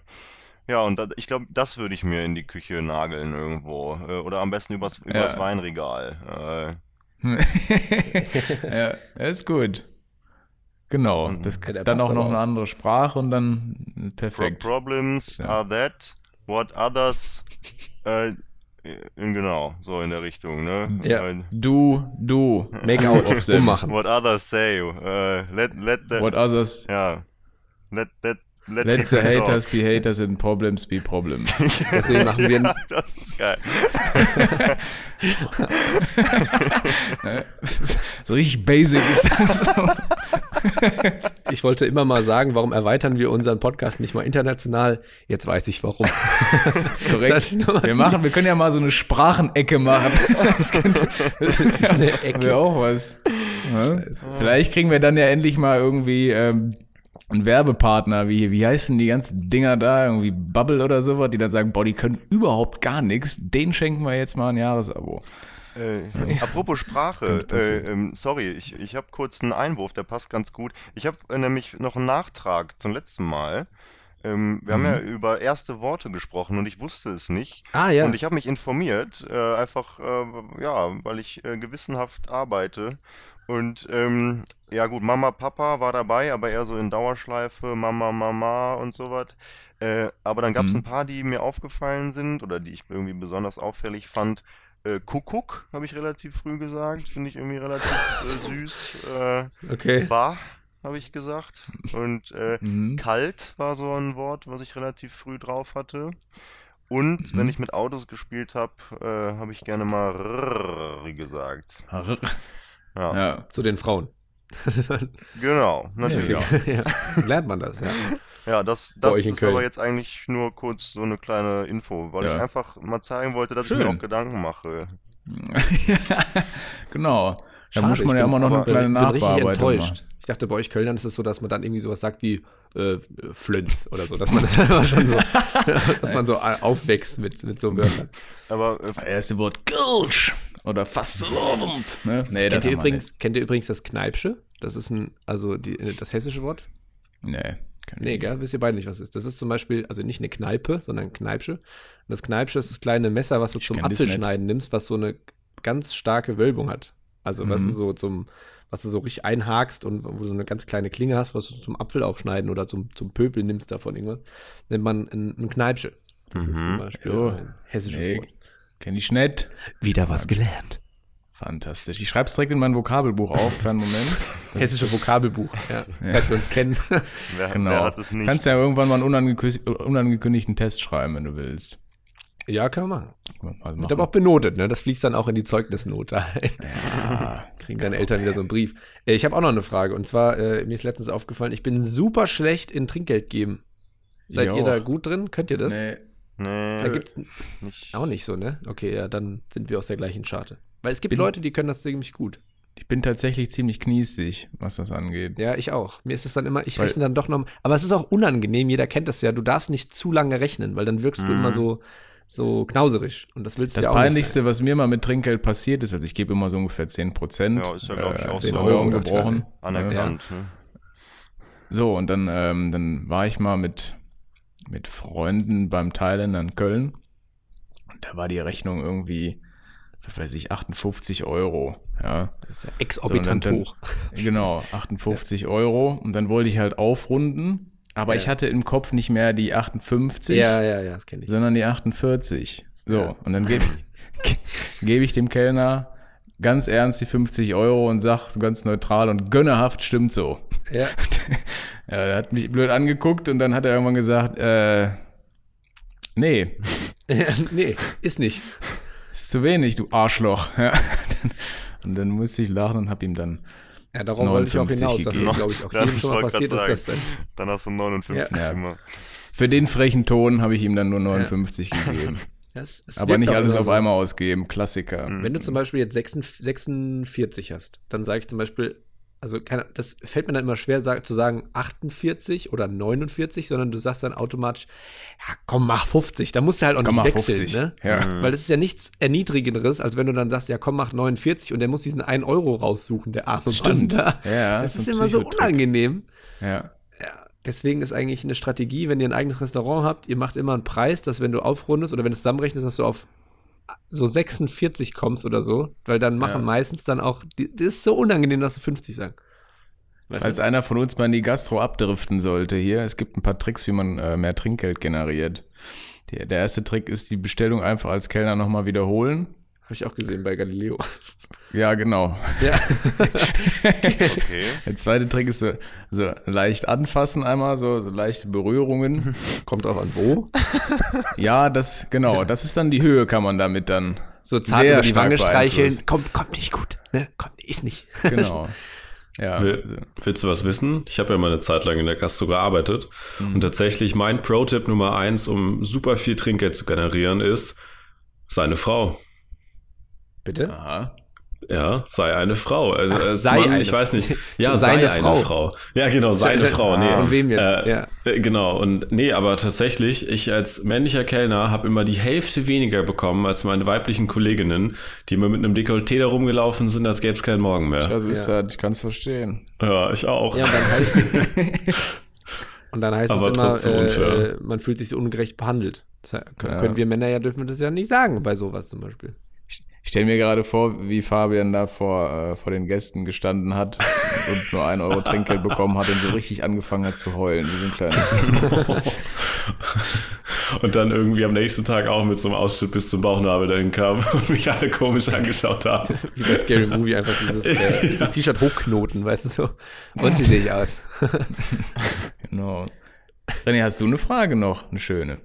Ja, und da, ich glaube, das würde ich mir in die Küche nageln irgendwo. Oder am besten übers, übers ja. Weinregal. Äh. ja, ist gut. Genau. Mhm. Das, dann auch noch eine andere Sprache und dann perfekt. Pro- problems ja. are that, what others... Äh, genau, so in der Richtung, ne? Ja. Du, du, make out of them. What others say. Uh, let, let the, what others... Ja. Let, let, let, let the haters talk. Be haters and problems be problems. Deswegen machen wir... Ja, das ist geil. So richtig basic ist das. Ich wollte immer mal sagen, warum erweitern wir unseren Podcast nicht mal international? Jetzt weiß ich warum. Das ist korrekt. Wir, machen, wir können ja mal so eine Sprachenecke machen. Das könnte, das eine Ecke. Wäre auch was. Ja? Vielleicht kriegen wir dann ja endlich mal irgendwie ähm, einen Werbepartner. Wie, wie heißen die ganzen Dinger da? Irgendwie Bubble oder sowas, die dann sagen, boah, die können überhaupt gar nichts. Den schenken wir jetzt mal ein Jahresabo. Äh, ja. Apropos Sprache, äh, ähm, sorry, ich, ich habe kurz einen Einwurf, der passt ganz gut. Ich habe äh, nämlich noch einen Nachtrag zum letzten Mal. Ähm, wir mhm. haben ja über erste Worte gesprochen und ich wusste es nicht. Ah, ja. Und ich habe mich informiert, äh, einfach, äh, ja, weil ich äh, gewissenhaft arbeite. Und ähm, ja gut, Mama, Papa war dabei, aber eher so in Dauerschleife, Mama, Mama und so was. Äh, aber dann gab es mhm. ein paar, die mir aufgefallen sind oder die ich irgendwie besonders auffällig fand. Äh, Kuckuck, habe ich relativ früh gesagt. Finde ich irgendwie relativ äh, süß. Äh, okay. Bar, habe ich gesagt. Und äh, mhm. kalt war so ein Wort, was ich relativ früh drauf hatte. Und mhm. wenn ich mit Autos gespielt habe, äh, habe ich gerne mal rrrr gesagt. Rrr. Ja. Ja. Zu den Frauen. Genau, natürlich. Ja, ja. So lernt man das, ja. Ja, das, das ist aber jetzt eigentlich nur kurz so eine kleine Info, weil ja. ich einfach mal zeigen wollte, dass Schön. ich mir auch Gedanken mache. Ja, genau. Da muss man ja immer noch eine kleine Nachbearbeitung machen. Ich dachte, bei euch Kölnern ist es so, dass man dann irgendwie sowas sagt wie äh, Flönz oder so, dass man das einfach schon so, dass man so aufwächst mit, mit so einem Wörtern. Aber äh, das erste Wort Kölsch oder fast ne? Nee, kennt, ihr übrigens, kennt ihr übrigens das Kneipsche? Das ist ein, also die, das hessische Wort? Nee. Nee, gell? Wisst ihr beide nicht, was es ist. Das ist zum Beispiel, also nicht eine Kneipe, sondern Kneipsche. Und das Kneipsche ist das kleine Messer, was du ich zum Apfelschneiden nimmst, was so eine ganz starke Wölbung hat. Also, mhm. was, du so zum, was du so richtig einhakst und wo du so eine ganz kleine Klinge hast, was du zum Apfel aufschneiden oder zum, zum Pöpel nimmst davon irgendwas, nennt man ein, ein Kneipsche. Das mhm. ist zum Beispiel jo. ein hessisches nee. Wort. Kenn ich nicht. Wieder was gelernt. Fantastisch. Ich schreibe es direkt in mein Vokabelbuch auf. Kleinen Moment. Hessische Vokabelbuch. Ja. Seit ja. wir uns kennen. Wer, genau. wer hat es nicht? Kannst ja irgendwann mal einen unangekü- unangekündigten Test schreiben, wenn du willst. Ja, kann man machen. Also wird aber auch benotet, ne? Das fließt dann auch in die Zeugnisnote. Ja, kriegen deine Eltern wieder so einen Brief. Ich habe auch noch eine Frage. Und zwar, äh, mir ist letztens aufgefallen, ich bin super schlecht in Trinkgeld geben. Seid ich ihr auch. da gut drin? Könnt ihr das? Nee. Nee. Da gibt's nicht. Auch nicht so, ne? Okay, ja, dann sind wir aus der gleichen Scharte. Weil es gibt bin, Leute, die können das ziemlich gut. Ich bin tatsächlich ziemlich kniesig, was das angeht. Ja, ich auch. Mir ist es dann immer, ich weil, rechne dann doch noch. Aber es ist auch unangenehm, jeder kennt das ja. Du darfst nicht zu lange rechnen, weil dann wirkst mhm. du immer so, so knauserig. Und das willst du ja auch nicht. Das Peinlichste, was mir mal mit Trinkgeld passiert ist, also ich gebe immer so ungefähr zehn Prozent. Ja, ist ja, glaube ich, äh, auch so. Euro gebrochen. Anerkannt. Ja. Ne? So, und dann, ähm, dann war ich mal mit, mit Freunden beim Thailänder in Köln. Und da war die Rechnung irgendwie, was weiß ich, achtundfünfzig Euro. Ja. Das ist ja exorbitant so, dann, hoch. Genau, achtundfünfzig ja. Euro. Und dann wollte ich halt aufrunden, aber ja. ich hatte im Kopf nicht mehr die achtundfünfzig, ja, ja, ja, das kenn ich. Sondern die achtundvierzig. So, ja. Und dann gebe geb ich dem Kellner ganz ernst die fünfzig Euro und sag so ganz neutral und gönnerhaft, stimmt so. Ja. Ja, er hat mich blöd angeguckt und dann hat er irgendwann gesagt, äh, nee. Nee, ist nicht. Ist zu wenig, du Arschloch. Ja. Und dann musste ich lachen und hab ihm dann ja, darauf wollte ich auch hinaus, dass das, glaube ich, auch jedem schon mal passiert ist, das dann. Dann hast du neunundfünfzig ja. immer. Für den frechen Ton habe ich ihm dann nur neunundfünfzig ja. gegeben. Das, das aber nicht alles so auf einmal ausgeben, Klassiker. Wenn du zum Beispiel jetzt sechsundvierzig hast, dann sage ich zum Beispiel, also keine, das fällt mir dann immer schwer sag, zu sagen achtundvierzig oder neunundvierzig, sondern du sagst dann automatisch, ja komm, mach fünfzig, da musst du halt auch komm, nicht wechseln, fünfzig. Ne? Ja. Weil das ist ja nichts Erniedrigenderes, als wenn du dann sagst, ja komm, mach neunundvierzig und der muss diesen einen Euro raussuchen, der arme Mann da. Ja, das ist, ist immer so unangenehm. Ja. Ja. Deswegen ist eigentlich eine Strategie, wenn ihr ein eigenes Restaurant habt, ihr macht immer einen Preis, dass wenn du aufrundest oder wenn du zusammenrechnest, dass du auf so sechsundvierzig kommst oder so, weil dann machen ja. meistens dann auch, das ist so unangenehm, dass du fünfzig sagen. Weißt Falls du? Einer von uns mal in die Gastro abdriften sollte hier, es gibt ein paar Tricks, wie man äh, mehr Trinkgeld generiert. Die, der erste Trick ist, die Bestellung einfach als Kellner nochmal wiederholen Habe ich auch gesehen bei Galileo. Ja, genau. Ja. Okay. Der zweite Trick ist so, so leicht anfassen einmal, so, so leichte Berührungen. Kommt drauf an, wo? Ja, das, genau, das ist dann die Höhe, kann man damit dann so zart über die Wange streicheln. Kommt, kommt nicht gut, ne? Kommt, ist nicht. Genau. Ja. Will, willst du was wissen? Ich habe ja mal eine Zeit lang in der Gastro gearbeitet. Mhm. Und tatsächlich mein Pro-Tipp Nummer eins, um super viel Trinkgeld zu generieren, ist, sei eine Frau. Bitte? Aha. Ja, sei eine Frau. Also, Ach, sei Mann, eine ich Frau. weiß nicht. Ja, sei Frau. eine Frau. Ja, genau, sei eine Frau. Nee. Von wem jetzt? Äh, ja. Genau. Und nee, aber tatsächlich, ich als männlicher Kellner habe immer die Hälfte weniger bekommen als meine weiblichen Kolleginnen, die immer mit einem Dekolleté da rumgelaufen sind, als gäbe es keinen Morgen mehr. Also ist ja. halt, ich kann es verstehen. Ja, ich auch. Ja, und dann heißt, und dann heißt es immer, äh, man fühlt sich so ungerecht behandelt. Das heißt, können ja. wir Männer ja, dürfen wir das ja nicht sagen bei sowas zum Beispiel. Ich stelle mir gerade vor, wie Fabian da vor, äh, vor den Gästen gestanden hat und nur einen Euro Trinkgeld bekommen hat und so richtig angefangen hat zu heulen, wie so ein kleines. Und dann irgendwie am nächsten Tag auch mit so einem Ausschnitt bis zum Bauchnabel dahin kam und mich alle komisch angeschaut haben. Wie bei Scary Movie einfach dieses äh, das T-Shirt hochknoten, weißt du so. Und wie sehe ich aus? Genau. René, hast du eine Frage noch? Eine schöne.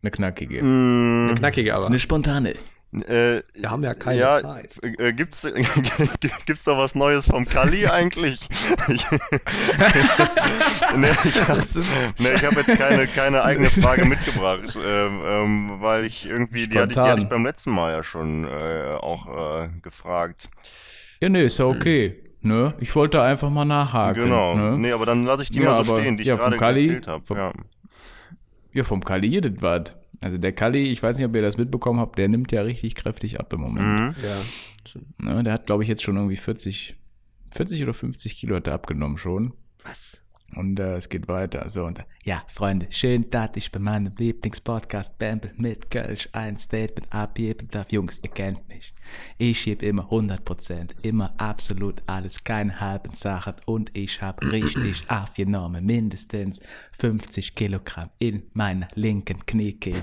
Eine knackige. Mm, eine knackige aber. Eine spontane. Äh, Wir haben ja keine ja, Zeit. Äh, gibt's, äh, gibt's da was Neues vom Kalli eigentlich? nee, ich habe nee, hab jetzt keine, keine eigene Frage mitgebracht, ähm, ähm, weil ich irgendwie, die hatte, die hatte ich beim letzten Mal ja schon äh, auch äh, gefragt. Ja, nee, ist ja okay. Ne? Ich wollte einfach mal nachhaken. Genau, ne? nee, aber dann lasse ich die ja, mal so aber, stehen, die ja, ich gerade erzählt habe. Ja. ja, vom Kalli jedes was. Also der Kalli, ich weiß nicht, ob ihr das mitbekommen habt, der nimmt ja richtig kräftig ab im Moment. Mhm. Ja. Ne, der hat, glaube ich, jetzt schon irgendwie vierzig, vierzig oder fünfzig Kilo hat er abgenommen schon. Was? Und äh, es geht weiter. So, und, ja, Freunde, schön, dass ich bei meinem Lieblingspodcast Bembel mit Kölsch ein Statement abgeben darf. Jungs, ihr kennt mich. Ich gebe immer hundert Prozent, immer absolut alles, keine halben Sachen. Und ich habe richtig aufgenommen, mindestens fünfzig Kilogramm in meiner linken Kniekehle.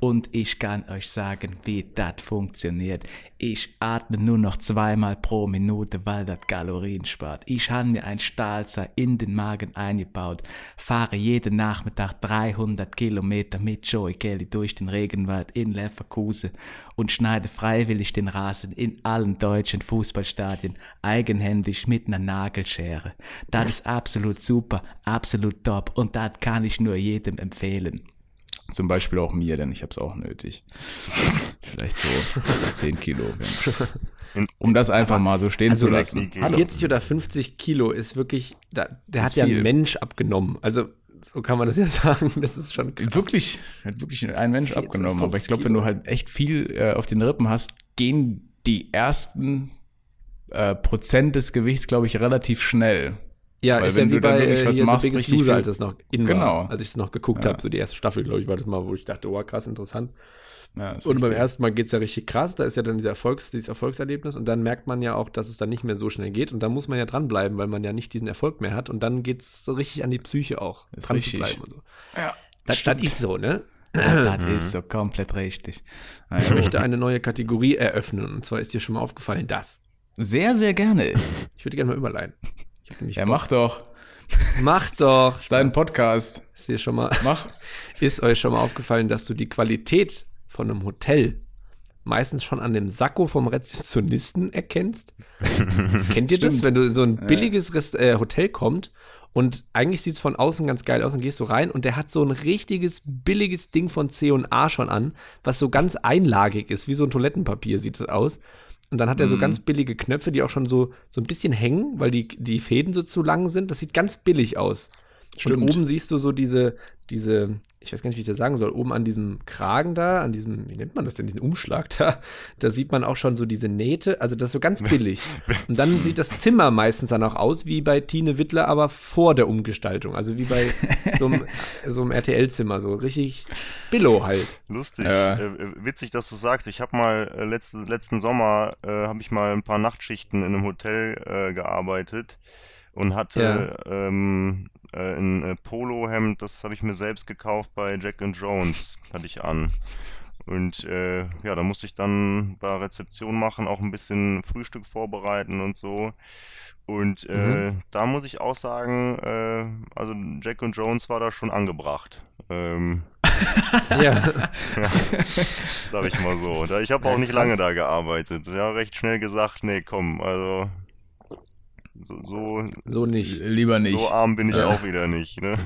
Und ich kann euch sagen, wie das funktioniert. Ich atme nur noch zweimal pro Minute, weil das Kalorien spart. Ich habe mir ein Stahlseil in den Magen eingebaut, fahre jeden Nachmittag dreihundert Kilometer mit Joey Kelly durch den Regenwald in Leverkusen und schneide freiwillig den Rasen in allen deutschen Fußballstadien eigenhändig mit einer Nagelschere. Das ist absolut super, absolut top und das kann ich nur jedem empfehlen. Zum Beispiel auch mir, denn ich habe es auch nötig. Vielleicht so zehn Kilo. Um das einfach mal so stehen also zu lassen. vierzig oder fünfzig Kilo ist wirklich, da, der ist hat ja viel. Ein Mensch abgenommen. Also so kann man das ja sagen, das ist schon krass. Wirklich, hat wirklich ein Mensch abgenommen. Aber ich glaube, wenn du halt echt viel äh, auf den Rippen hast, gehen die ersten äh, Prozent des Gewichts, glaube ich, relativ schnell. Ja, weil ist wenn ja wie du bei dann wirklich was machst, Biggest Loser, als es noch in genau. war, als ich es noch geguckt ja. habe, so die erste Staffel, glaube ich, war das mal, wo ich dachte, oh, krass, interessant. Ja, und richtig. Beim ersten Mal geht es ja richtig krass, da ist ja dann dieser Erfolgs, dieses Erfolgserlebnis und dann merkt man ja auch, dass es dann nicht mehr so schnell geht und dann muss man ja dranbleiben, weil man ja nicht diesen Erfolg mehr hat und dann geht es so richtig an die Psyche auch, das dran zu bleiben und so. Ja, das, das ist so, ne? Das mhm. ist so komplett richtig. Ja, ich möchte eine neue Kategorie eröffnen und zwar ist dir schon mal aufgefallen, das. Sehr, sehr gerne. Ich würde gerne mal überleiten. Ja, Bock. mach doch. Mach doch. Ist dein Podcast. Ist dir schon mal, mach. Ist euch schon mal aufgefallen, dass du die Qualität von einem Hotel meistens schon an dem Sakko vom Rezeptionisten erkennst? Kennt ihr Stimmt. das? Wenn du in so ein billiges Rest, äh, Hotel kommst und eigentlich sieht es von außen ganz geil aus und gehst so rein und der hat so ein richtiges billiges Ding von C und A schon an, was so ganz einlagig ist, wie so ein Toilettenpapier sieht es aus. Und dann hat er so ganz billige Knöpfe, die auch schon so, so ein bisschen hängen, weil die, die Fäden so zu lang sind. Das sieht ganz billig aus. Stimmt. Und oben siehst du so diese, diese, ich weiß gar nicht, wie ich das sagen soll, oben an diesem Kragen da, an diesem, wie nennt man das denn, diesen Umschlag da, da sieht man auch schon so diese Nähte. Also das ist so ganz billig. Und dann sieht das Zimmer meistens dann auch aus wie bei Tine Wittler, aber vor der Umgestaltung. Also wie bei so einem, so einem R T L-Zimmer, so richtig Billo halt. Lustig, ja. äh, witzig, dass du sagst. Ich habe mal äh, letzte, letzten Sommer äh, habe ich mal ein paar Nachtschichten in einem Hotel äh, gearbeitet und hatte ja. ähm, äh, ein Polohemd, das habe ich mir selbst gekauft bei Jack and Jones, hatte ich an. Und äh, ja, da musste ich dann bei Rezeption machen, auch ein bisschen Frühstück vorbereiten und so. Und äh, mhm. da muss ich auch sagen, äh, also Jack und Jones war da schon angebracht. Ähm, ja. ja. Sag ich mal so. Ich habe auch nicht lange da gearbeitet. Ja, recht schnell gesagt, nee, komm, also so, so, so nicht, lieber nicht. So arm bin ich äh. auch wieder nicht, ne?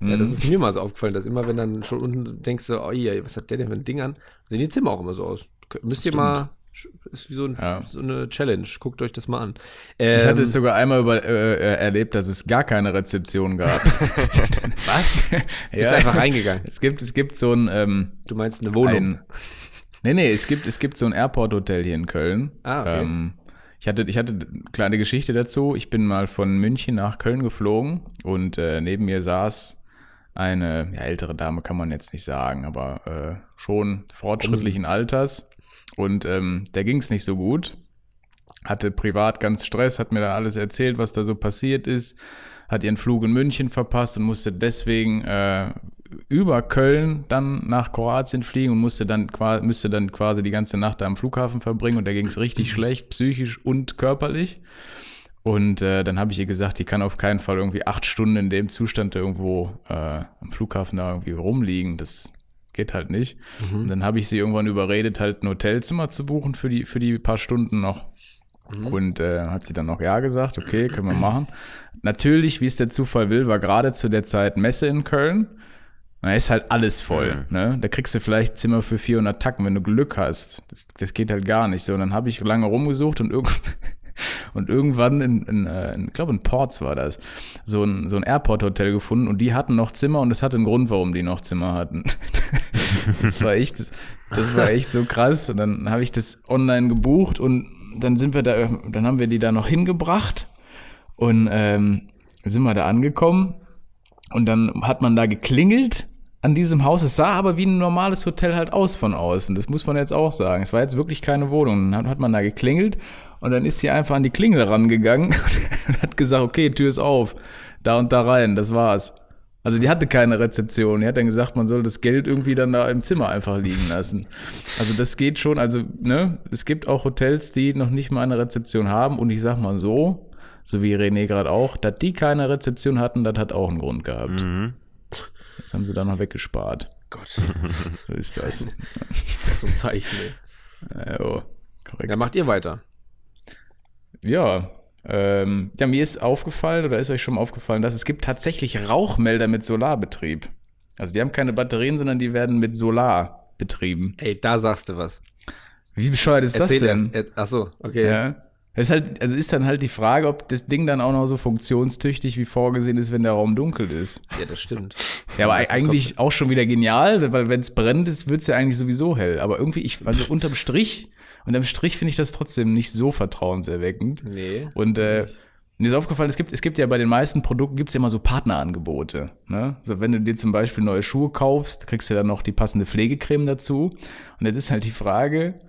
Ja, das ist mir mal so aufgefallen, dass immer, wenn dann schon unten denkst du, oh je, was hat der denn für ein Ding an, sehen die Zimmer auch immer so aus. Müsst Stimmt. ihr mal, ist wie so, ein, ja. so eine Challenge, guckt euch das mal an. Ähm, ich hatte es sogar einmal über, äh, erlebt, dass es gar keine Rezeption gab. Was? Du bist ja. einfach reingegangen. Es gibt, es gibt so ein... Ähm, du meinst eine Wohnung? Ein, nee, nee, es gibt, es gibt so ein Airport-Hotel hier in Köln. Ah, okay. Ähm, Ich hatte, ich hatte eine kleine Geschichte dazu. Ich bin mal von München nach Köln geflogen und äh, neben mir saß eine ja, ältere Dame, kann man jetzt nicht sagen, aber äh, schon fortschrittlichen Alters. Und ähm, der ging es nicht so gut. Hatte privat ganz Stress, hat mir dann alles erzählt, was da so passiert ist. Hat ihren Flug in München verpasst und musste deswegen äh, über Köln dann nach Kroatien fliegen und musste dann, müsste dann quasi die ganze Nacht da am Flughafen verbringen, und da ging es richtig schlecht, psychisch und körperlich. Und äh, dann habe ich ihr gesagt, die kann auf keinen Fall irgendwie acht Stunden in dem Zustand irgendwo äh, am Flughafen da irgendwie rumliegen, das geht halt nicht. Mhm. Und dann habe ich sie irgendwann überredet, halt ein Hotelzimmer zu buchen für die, für die paar Stunden noch. Mhm. Und äh, hat sie dann noch ja gesagt, okay, können wir machen. Natürlich, wie es der Zufall will, war gerade zu der Zeit Messe in Köln. Da ist halt alles voll, ne? Da kriegst du vielleicht Zimmer für vierhundert Tacken, wenn du Glück hast. Das, das geht halt gar nicht so. Und dann habe ich lange rumgesucht und, irg- und irgendwann, in, in, in, ich glaube in Ports war das, so ein, so ein Airport-Hotel gefunden, und die hatten noch Zimmer, und das hatte einen Grund, warum die noch Zimmer hatten. Das war echt, das war echt so krass. Und dann habe ich das online gebucht, und dann sind wir da, dann haben wir die da noch hingebracht, und ähm, sind wir da angekommen, und dann hat man da geklingelt an diesem Haus. Es sah aber wie ein normales Hotel halt aus von außen. Das muss man jetzt auch sagen. Es war jetzt wirklich keine Wohnung. Dann hat man da geklingelt, und dann ist sie einfach an die Klingel rangegangen und hat gesagt, okay, Tür ist auf, da und da rein, das war's. Also die hatte keine Rezeption. Die hat dann gesagt, man soll das Geld irgendwie dann da im Zimmer einfach liegen lassen. Also das geht schon. Also ne, es gibt auch Hotels, die noch nicht mal eine Rezeption haben. Und ich sag mal so, so wie René gerade auch, dass die keine Rezeption hatten, das hat auch einen Grund gehabt. Mhm. Das haben sie da noch weggespart. Gott. So ist das. So ein Zeichen. Ja, oh, korrekt. Ja, macht ihr weiter. Ja. Ähm, ja, mir ist aufgefallen, oder ist euch schon mal aufgefallen, dass es gibt tatsächlich Rauchmelder mit Solarbetrieb. Also die haben keine Batterien, sondern die werden mit Solar betrieben. Ey, da sagst du was. Wie bescheuert ist Erzähl das denn? Erst, ach so, okay. Ja. Es ist halt, also ist dann halt die Frage, ob das Ding dann auch noch so funktionstüchtig wie vorgesehen ist, wenn der Raum dunkel ist. Ja, das stimmt. Ja, aber eigentlich auch schon wieder genial, weil wenn es brennt ist, wird es ja eigentlich sowieso hell. Aber irgendwie, ich, also unterm Strich, unterm Strich finde ich das trotzdem nicht so vertrauenserweckend. Nee. Und äh, mir ist aufgefallen, es gibt, es gibt ja bei den meisten Produkten, gibt's ja immer so Partnerangebote, ne? Also wenn du dir zum Beispiel neue Schuhe kaufst, kriegst du dann noch die passende Pflegecreme dazu. Und jetzt ist halt die Frage,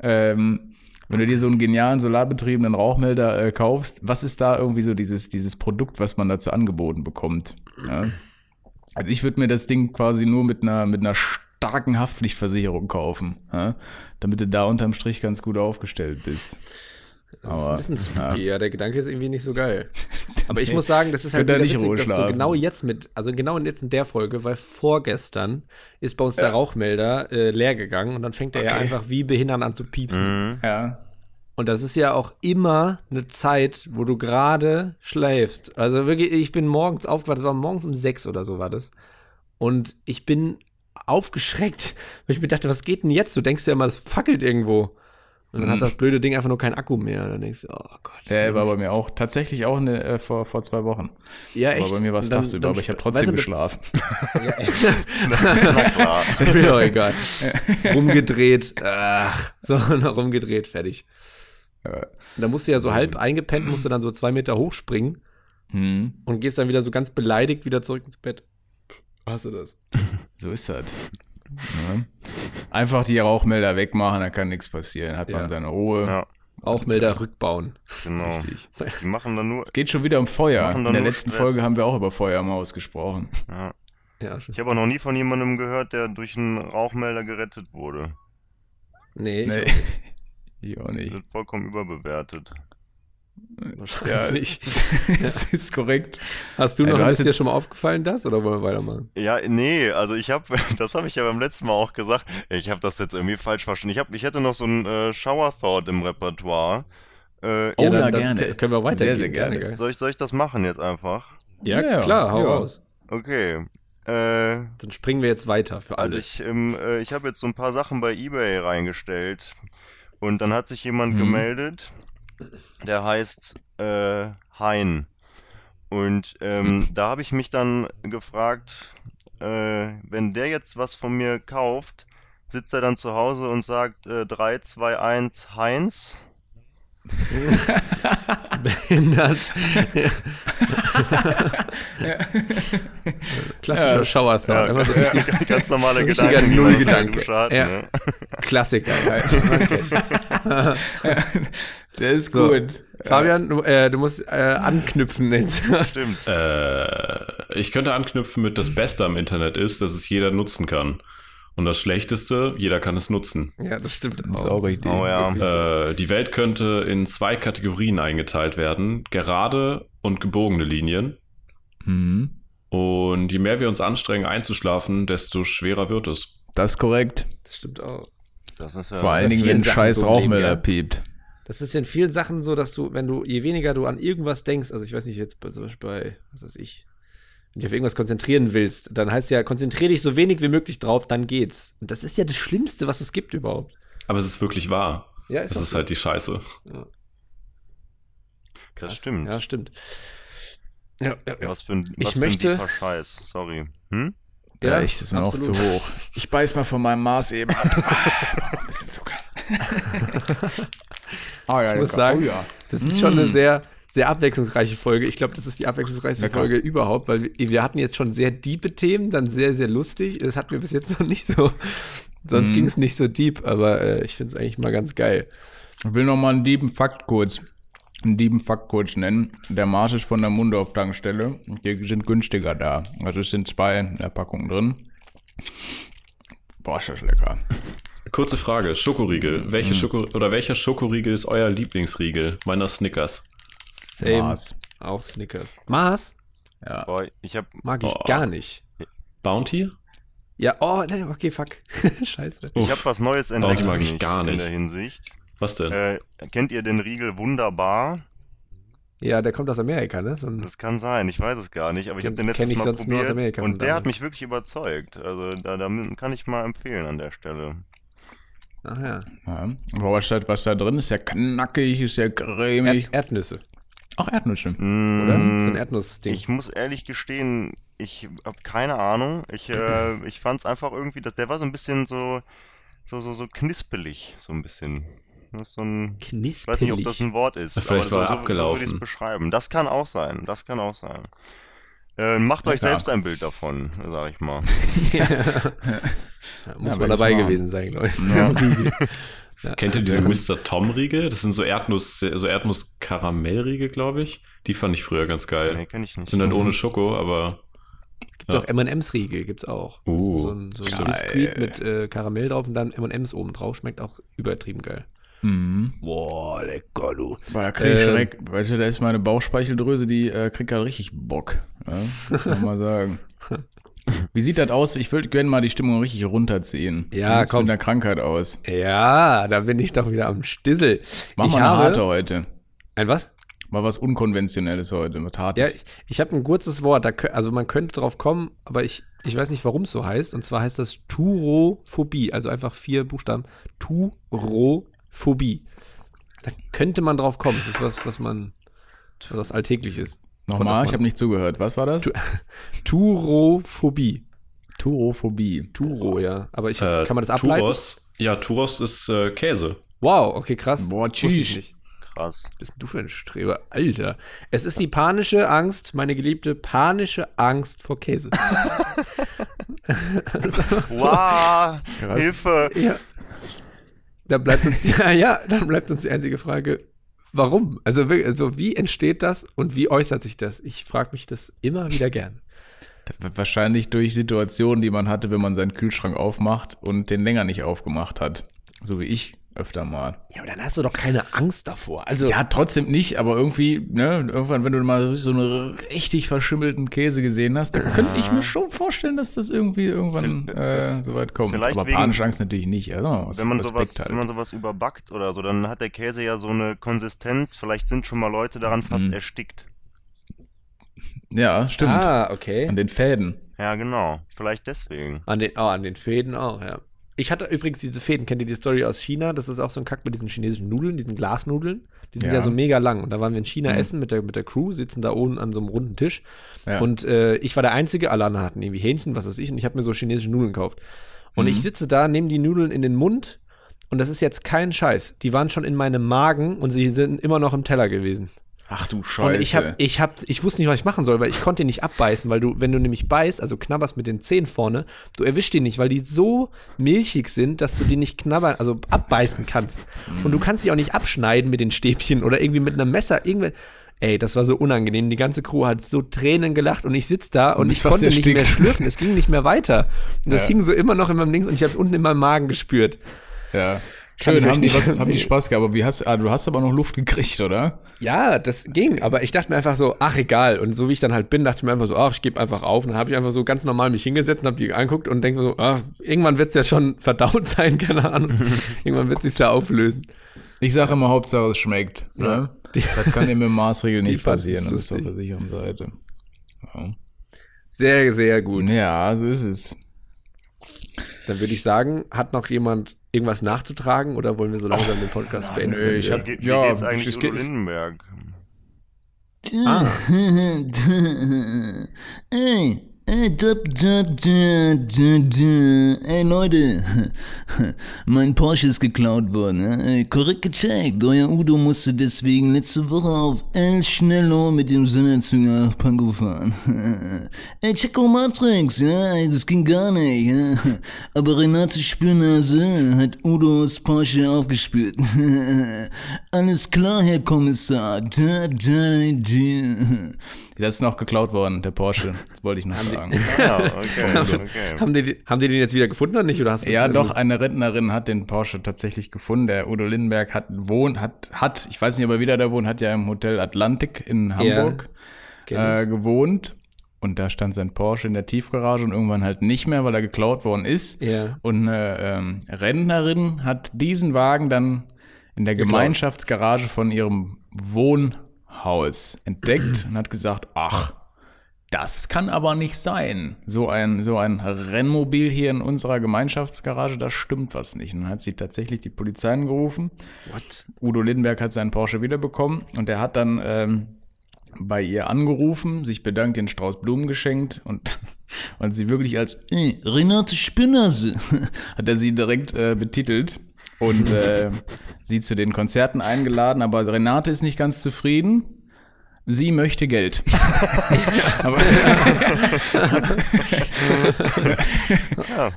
ähm, wenn du dir so einen genialen solarbetriebenen Rauchmelder äh, kaufst, was ist da irgendwie so dieses, dieses Produkt, was man dazu angeboten bekommt? Ja? Also ich würde mir das Ding quasi nur mit einer, mit einer starken Haftpflichtversicherung kaufen, ja? Damit du da unterm Strich ganz gut aufgestellt bist. Das Aber, ist ein bisschen spooky, ja. ja, der Gedanke ist irgendwie nicht so geil. Aber ich muss sagen, das ist halt wieder witzig, dass so genau jetzt mit, also genau jetzt in der Folge, weil vorgestern ist bei uns der ja. Rauchmelder äh, leer gegangen, und dann fängt er okay. ja einfach wie behindert an zu piepsen. Mhm. Ja. Und das ist ja auch immer eine Zeit, wo du gerade schläfst. Also wirklich, ich bin morgens aufgewacht, das war morgens um sechs oder so war das. Und ich bin aufgeschreckt, weil ich mir dachte, was geht denn jetzt? Du denkst ja immer, das fackelt irgendwo. Und dann mhm. hat das blöde Ding einfach nur keinen Akku mehr. Und dann denkst du, oh Gott. Der war bei mir auch tatsächlich auch eine, äh, vor, vor zwei Wochen. Ja, echt. Aber bei mir war es tagsüber, aber ich habe trotzdem weißt du, geschlafen. Ja, na, na klar. Das ist doch egal. Rumgedreht. Ach, so, rumgedreht, fertig. Ja. Da musst du ja so halb eingepennt, musst du dann so zwei Meter hochspringen mhm. und gehst dann wieder so ganz beleidigt wieder zurück ins Bett. Hast du das? So ist das. Ja. Einfach die Rauchmelder wegmachen, da kann nichts passieren. Hat man ja. seine Ruhe. Ja. Rauchmelder ja. rückbauen. Genau. Richtig. Die machen dann nur. Es geht schon wieder um Feuer. In der letzten Stress. Folge haben wir auch über Feuer im Haus gesprochen. Ja. Ja, ich habe auch noch nie von jemandem gehört, der durch einen Rauchmelder gerettet wurde. Nee, ich, nee. Auch, nicht. ich auch nicht. Das wird vollkommen überbewertet. Wahrscheinlich. Ja, das ist korrekt. Hast du noch, ja, ist dir schon mal aufgefallen, das, oder wollen wir weitermachen? Ja, nee, also ich habe, das habe ich ja beim letzten Mal auch gesagt, ich habe das jetzt irgendwie falsch verstanden. Ich, hab, ich hätte noch so einen äh, Shower Thought im Repertoire. Äh, oh, ja, dann, ja dann gerne. Können wir weitergehen. Sehr, sehr gerne. gerne. Soll ich, soll ich das machen jetzt einfach? Ja, ja klar, hau ja. raus. Okay. Äh, dann springen wir jetzt weiter für alle. Also ich, ähm, äh, ich habe jetzt so ein paar Sachen bei Ebay reingestellt und dann hat sich jemand hm. gemeldet. Der heißt äh, Hein. Und ähm, da habe ich mich dann gefragt, äh, wenn der jetzt was von mir kauft, sitzt er dann zu Hause und sagt äh, drei, zwei, eins, Heinz? Behindert. Klassischer ja. Shower-Thought. Ja, immer so ja, richtig, ganz normale Gedanken. Null-Gedanke. Ja. Ne? Klassiker. Ja. Der ist so gut. Fabian, du, äh, du musst äh, anknüpfen jetzt. Stimmt. Äh, ich könnte anknüpfen mit: Das Beste am Internet ist, dass es jeder nutzen kann. Und das Schlechteste, jeder kann es nutzen. Ja, das stimmt. Das ist auch richtig. Oh, ja. äh, die Welt könnte in zwei Kategorien eingeteilt werden: gerade und gebogene Linien. Mhm. Und je mehr wir uns anstrengen, einzuschlafen, desto schwerer wird es. Das ist korrekt. Das stimmt auch. Das ist ja Vor allen Dingen, wenn scheiß Rauchmelder piept. Das ist in vielen Sachen so, dass du, wenn du, je weniger du an irgendwas denkst, also ich weiß nicht, jetzt zum Beispiel bei, was weiß ich, wenn du dich auf irgendwas konzentrieren willst, dann heißt ja, konzentrier dich so wenig wie möglich drauf, dann geht's. Und das ist ja das Schlimmste, was es gibt überhaupt. Aber es ist wirklich wahr. Ja, ist das ist so. Halt die Scheiße. Ja. Das stimmt. Ja, stimmt. Ja, ja, ja. Was für ein, was für ein tiefer Scheiß, sorry. Hm? Ja, ich, das ist mir auch zu hoch. Ich beiß mal von meinem Mars eben ab. Ein bisschen Zucker. oh, ja, ich muss sagen, oh, ja. das ist mm. schon eine sehr... sehr abwechslungsreiche Folge. Ich glaube, das ist die abwechslungsreichste ja, Folge überhaupt, weil wir, wir hatten jetzt schon sehr diepe Themen, dann sehr, sehr lustig. Das hatten wir bis jetzt noch nicht so. Sonst mm. ging es nicht so deep, aber äh, ich finde es eigentlich mal ganz geil. Ich will noch mal einen dieben Fakt kurz, einen dieben Fakt kurz nennen. Der Mars ist von der Mundorf-Tankstelle. Die sind günstiger da. Also es sind zwei in der Packung drin. Boah, ist das lecker. Kurze Frage, Schokoriegel. Welche mm. Schoko oder welcher Schokoriegel ist euer Lieblingsriegel? Meiner Snickers. Same. Mars. Auch Snickers. Mars? Ja. Boah, ich hab, mag ich oh. gar nicht. Bounty? Ja, oh, nee, okay, fuck. Scheiße. Uff. Ich hab was Neues entdeckt. Bounty mag ich gar nicht. In der Hinsicht. Was denn? Äh, kennt ihr den Riegel Wunderbar? Ja, der kommt aus Amerika, ne? So ein, das kann sein, ich weiß es gar nicht, aber ich habe den letztes Mal probiert und der hat mich wirklich überzeugt. Also da, da kann ich mal empfehlen an der Stelle. Ach ja. ja. Aber was da, was da drin ist, ja knackig, ist ja cremig. Erd- Erdnüsse. Auch Erdnüsse, mmh, oder? So ein Erdnussding. Ich muss ehrlich gestehen, ich habe keine Ahnung. Ich, äh, ich fand es einfach irgendwie, dass der war so ein bisschen so, so, so, so knispelig, so ein bisschen. Das ist so ein, knispelig? Ich weiß nicht, ob das ein Wort ist. Vielleicht aber war so, abgelaufen. So würde ich es beschreiben. Das kann auch sein, das kann auch sein. Äh, macht ja, euch klar. selbst ein Bild davon, sag ich mal. ja. Da muss ja, man dabei mal. gewesen sein, glaube ich. Ja. Ja, kennt ihr diese Mister Tom-Riegel? Das sind so Erdnuss, so Erdnuss-Karamell-Riegel, glaube ich. Die fand ich früher ganz geil. Nee, kenn ich nicht. Sind dann ohne Schoko, aber... Gibt ja. auch M and M's-Riegel, gibt's auch. Uh, so ein, so ein Biskuit mit äh, Karamell drauf und dann M and M's oben drauf. Schmeckt auch übertrieben geil. Mhm. Boah, lecker, du. Boah, da krieg ich ähm, direkt... Weißt du, da ist meine Bauchspeicheldrüse, die äh, kriegt gerade richtig Bock. Ja? Muss man mal sagen. Wie sieht das aus? Ich würde gerne mal die Stimmung richtig runterziehen. Ja, kommt mit einer Krankheit aus. Ja, da bin ich doch wieder am Stissel. Mach ich mal eine harte heute. Ein was? Mal was Unkonventionelles heute, was Hartes. Ja, ich, ich habe ein kurzes Wort, da, also man könnte drauf kommen, aber ich, ich weiß nicht, warum es so heißt. Und zwar heißt das Turophobie, also einfach vier Buchstaben. Turophobie. Da könnte man drauf kommen. Das ist was, was man, was alltäglich ist. Nochmal, ich habe nicht zugehört. Was war das? Tu- Turophobie. Turophobie. Turo, ja. Aber ich, äh, kann man das ableiten? Turos. Ja, Turos ist äh, Käse. Wow, okay, krass. Boah, tschüss. Krass. Was bist du für ein Streber? Alter. Es ist die panische Angst, meine geliebte panische Angst vor Käse. Wow, so. Hilfe. Ja. Dann bleibt uns die, ja, ja, dann bleibt uns die einzige Frage... Warum? Also, also wie entsteht das und wie äußert sich das? Ich frage mich das immer wieder gern. Wahrscheinlich durch Situationen, die man hatte, wenn man seinen Kühlschrank aufmacht und den länger nicht aufgemacht hat. So wie ich öfter mal. Ja, aber dann hast du doch keine Angst davor. Also ja, trotzdem nicht, aber irgendwie, ne, irgendwann, wenn du mal so einen richtig verschimmelten Käse gesehen hast, dann könnte ich mir schon vorstellen, dass das irgendwie irgendwann äh, so weit kommt. Vielleicht, aber panische Angst natürlich nicht. Also, wenn, man sowas, halt. wenn man sowas überbackt oder so, dann hat der Käse ja so eine Konsistenz. Vielleicht sind schon mal Leute daran fast mhm. erstickt. Ja, stimmt. Ah, okay. An den Fäden. Ja, genau. Vielleicht deswegen. An den, oh, an den Fäden auch, ja. Ich hatte übrigens diese Fäden, kennt ihr die Story aus China? Das ist auch so ein Kack mit diesen chinesischen Nudeln, diesen Glasnudeln. Die sind ja, ja so mega lang. Und da waren wir in China mhm. essen mit der, mit der Crew, sitzen da oben an so einem runden Tisch. Ja. Und äh, ich war der Einzige, alle anderen hatten irgendwie Hähnchen, was weiß ich. Und ich habe mir so chinesische Nudeln gekauft. Und mhm. ich sitze da, nehme die Nudeln in den Mund. Und das ist jetzt kein Scheiß. Die waren schon in meinem Magen und sie sind immer noch im Teller gewesen. Ach du Scheiße. Und ich, hab, ich, hab, ich wusste nicht, was ich machen soll, weil ich konnte ihn nicht abbeißen, weil du, wenn du nämlich beißt, also knabberst mit den Zehen vorne, du erwischst die nicht, weil die so milchig sind, dass du die nicht knabbern, also abbeißen kannst. Und du kannst die auch nicht abschneiden mit den Stäbchen oder irgendwie mit einem Messer. Irgendwie. Ey, das war so unangenehm. Die ganze Crew hat so Tränen gelacht und ich sitze da und, und ich konnte nicht mehr schlürfen. Es ging nicht mehr weiter. Und das ja. hing so immer noch in meinem Dings und ich habe es unten in meinem Magen gespürt. Ja. Schön, haben die, was, haben die Spaß gehabt, aber wie hast, ah, du hast aber noch Luft gekriegt, oder? Ja, das ging, aber ich dachte mir einfach so, ach egal, und so wie ich dann halt bin, dachte ich mir einfach so, ach, ich gebe einfach auf, und dann habe ich einfach so ganz normal mich hingesetzt und habe die angeguckt und denke so, ach, irgendwann wird es ja schon verdaut sein, keine Ahnung, irgendwann wird es sich ja auflösen. Ich sage immer, Hauptsache es schmeckt, ne? Ja. Das kann eben im Maßregel nicht passieren, das ist auf der sicheren Seite. Ja. Sehr, sehr gut. Ja, so ist es. Dann würde ich sagen, hat noch jemand irgendwas nachzutragen oder wollen wir so langsam oh, den Podcast na, beenden? Nö, ich hab, wie ja, geht's eigentlich Udo Lindenberg? Ah. Ey, ey, da, da, da, da, da. Ey Leute, mein Porsche ist geklaut worden. Ey, korrekt gecheckt, euer Udo musste deswegen letzte Woche auf El Schnello mit dem Senderzünger Panko fahren. Ey, Checo Matrix, ja, das ging gar nicht. Ja. Aber Renate Spürnase hat Udos Porsche aufgespürt. Alles klar, Herr Kommissar. Da, da, da. Das ist noch geklaut worden, der Porsche. Das wollte ich noch sagen. Ja, okay. okay. Haben, die, haben die den jetzt wieder gefunden oder nicht? Oder hast du ja, doch, eine Rentnerin hat den Porsche tatsächlich gefunden. Der Udo Lindenberg hat wohnt, hat, hat, ich weiß nicht, ob er wieder da wohnt, hat ja im Hotel Atlantik in Hamburg ja, äh, gewohnt. Und da stand sein Porsche in der Tiefgarage und irgendwann halt nicht mehr, weil er geklaut worden ist. Ja. Und eine ähm, Rentnerin hat diesen Wagen dann in der geklaut. Gemeinschaftsgarage von ihrem Wohn Haus entdeckt und hat gesagt, ach, das kann aber nicht sein. So ein, so ein Rennmobil hier in unserer Gemeinschaftsgarage, da stimmt was nicht. Und dann hat sie tatsächlich die Polizei angerufen. What? Udo Lindenberg hat seinen Porsche wiederbekommen und er hat dann ähm, bei ihr angerufen, sich bedankt, den Strauß Blumen geschenkt und, und sie wirklich als hey, Renate Spinnerse hat er sie direkt äh, betitelt. Und äh, sie zu den Konzerten eingeladen, aber Renate ist nicht ganz zufrieden. Sie möchte Geld. aber,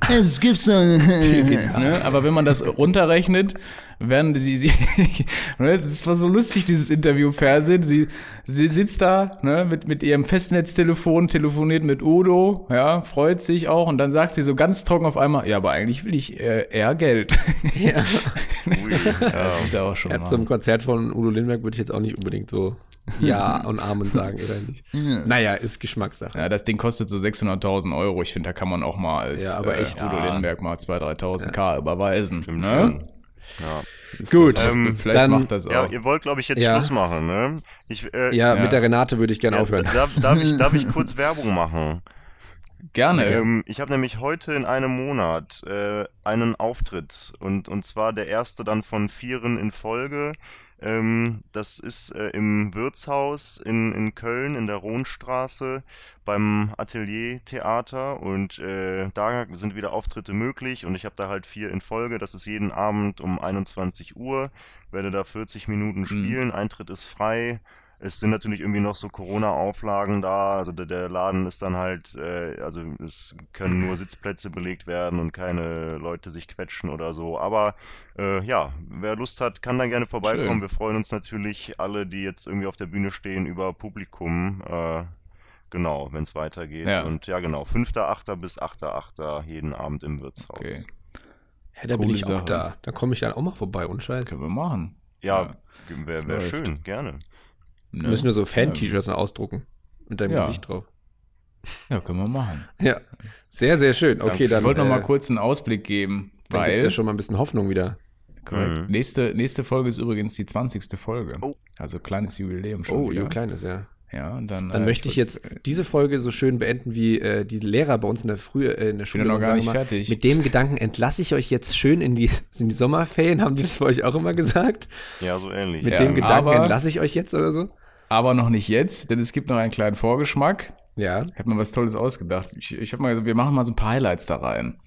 das gibt's doch. Ne? Aber wenn man das runterrechnet, werden sie, sie es war so lustig, dieses Interview im Fernsehen, sie, sie sitzt da ne, mit, mit ihrem Festnetztelefon, telefoniert mit Udo, ja, freut sich auch und dann sagt sie so ganz trocken auf einmal, ja, aber eigentlich will ich äh, eher Geld. Ja. Ui, ja. Auch schon ja zum Konzert von Udo Lindenberg würde ich jetzt auch nicht unbedingt so ja und Amen sagen, oder nicht. Ja. Naja, ist Geschmackssache. Ja, das Ding kostet so sechshunderttausend Euro, ich finde, da kann man auch mal als ja, aber echt, äh, Udo ja. Lindenberg mal zweitausend, dreitausend K überweisen, stimmt, ne? Schön. Ja. Gut, das, ähm, vielleicht dann, macht das auch. Ja, ihr wollt, glaube ich, jetzt ja. Schluss machen, ne? Ich, äh, ja, ja, mit der Renate würde ich gerne ja, aufhören. Darf, darf, ich, darf ich kurz Werbung machen? Gerne. Ähm, ich habe nämlich heute in einem Monat äh, einen Auftritt und, und zwar der erste dann von vieren in Folge. Ähm, das ist äh, im Wirtshaus in, in Köln in der Rohnstraße beim Atelier Theater und äh, da sind wieder Auftritte möglich und ich habe da halt vier in Folge, das ist jeden Abend um einundzwanzig Uhr, werde da vierzig Minuten spielen, mhm. Eintritt ist frei, es sind natürlich irgendwie noch so Corona-Auflagen da, also der, der Laden ist dann halt, äh, also es können nur Sitzplätze belegt werden und keine Leute sich quetschen oder so, aber äh, ja, wer Lust hat, kann dann gerne vorbeikommen, schön. Wir freuen uns natürlich alle, die jetzt irgendwie auf der Bühne stehen, über Publikum, äh, Genau, wenn es weitergeht. Ja. Und ja, genau, fünfter achter bis achter achter jeden Abend im Wirtshaus. Okay. Hä, da cool bin ich Sache. Auch da. Da komme ich dann auch mal vorbei, unscheiß. Können wir machen. Ja, ja. wäre wär schön, gerne. Wir müssen nur so Fan-T-Shirts ja. ausdrucken. Mit deinem ja. Gesicht drauf. Ja, können wir machen. Ja, sehr, sehr schön. Okay, dann, ich wollte äh, noch mal kurz einen Ausblick geben. Da gibt es ja schon mal ein bisschen Hoffnung wieder. Mhm. Nächste, nächste Folge ist übrigens die zwanzigste Folge. Oh. Also kleines Jubiläum schon. Oh, ja, kleines, ja. Ja, und dann dann äh, möchte ich jetzt diese Folge so schön beenden, wie äh, die Lehrer bei uns in der, Früh, äh, in der Schule. Ich bin noch gar nicht immer, fertig. Mit dem Gedanken entlasse ich euch jetzt schön in die, in die Sommerferien. Haben die das bei euch auch immer gesagt? Ja, so ähnlich. Mit ja, dem Gedanken aber, entlasse ich euch jetzt oder so? Aber noch nicht jetzt, denn es gibt noch einen kleinen Vorgeschmack. Ja. Ich habe mir was Tolles ausgedacht. Ich, ich habe mal gesagt, wir machen mal so ein paar Highlights da rein.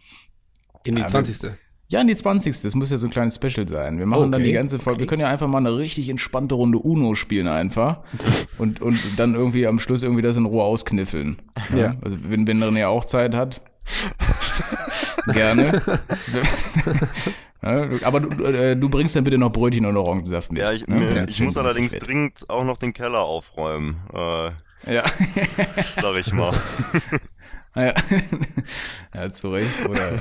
In die ähm, zwanzigste. Ja, in die zwanzigste. Das muss ja so ein kleines Special sein. Wir machen okay, dann die ganze Folge. Okay. Wir können ja einfach mal eine richtig entspannte Runde Uno spielen einfach. und, und dann irgendwie am Schluss irgendwie das in Ruhe auskniffeln. Ja. ja. Also wenn, wenn René auch Zeit hat. Gerne. Ja, aber du, äh, du bringst dann bitte noch Brötchen und Orangensaft mit. Ja, ich, ne? mir, ja, ich muss allerdings mit. dringend auch noch den Keller aufräumen. Äh, ja. Sag ich mal. Ja, ja zu Recht, oder...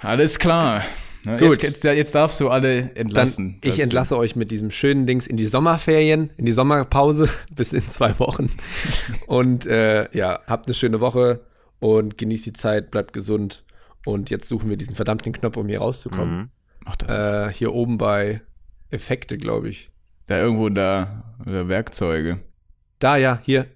Alles klar. Na, gut. Jetzt, jetzt, jetzt darfst du alle entlassen. Dann ich entlasse euch mit diesem schönen Dings in die Sommerferien, in die Sommerpause bis in zwei Wochen. Und äh, ja, habt eine schöne Woche und genießt die Zeit, bleibt gesund. Und jetzt suchen wir diesen verdammten Knopf, um hier rauszukommen. Mhm. Mach das. Äh, hier oben bei Effekte, glaube ich. Da irgendwo da, Werkzeuge. Da, ja, hier.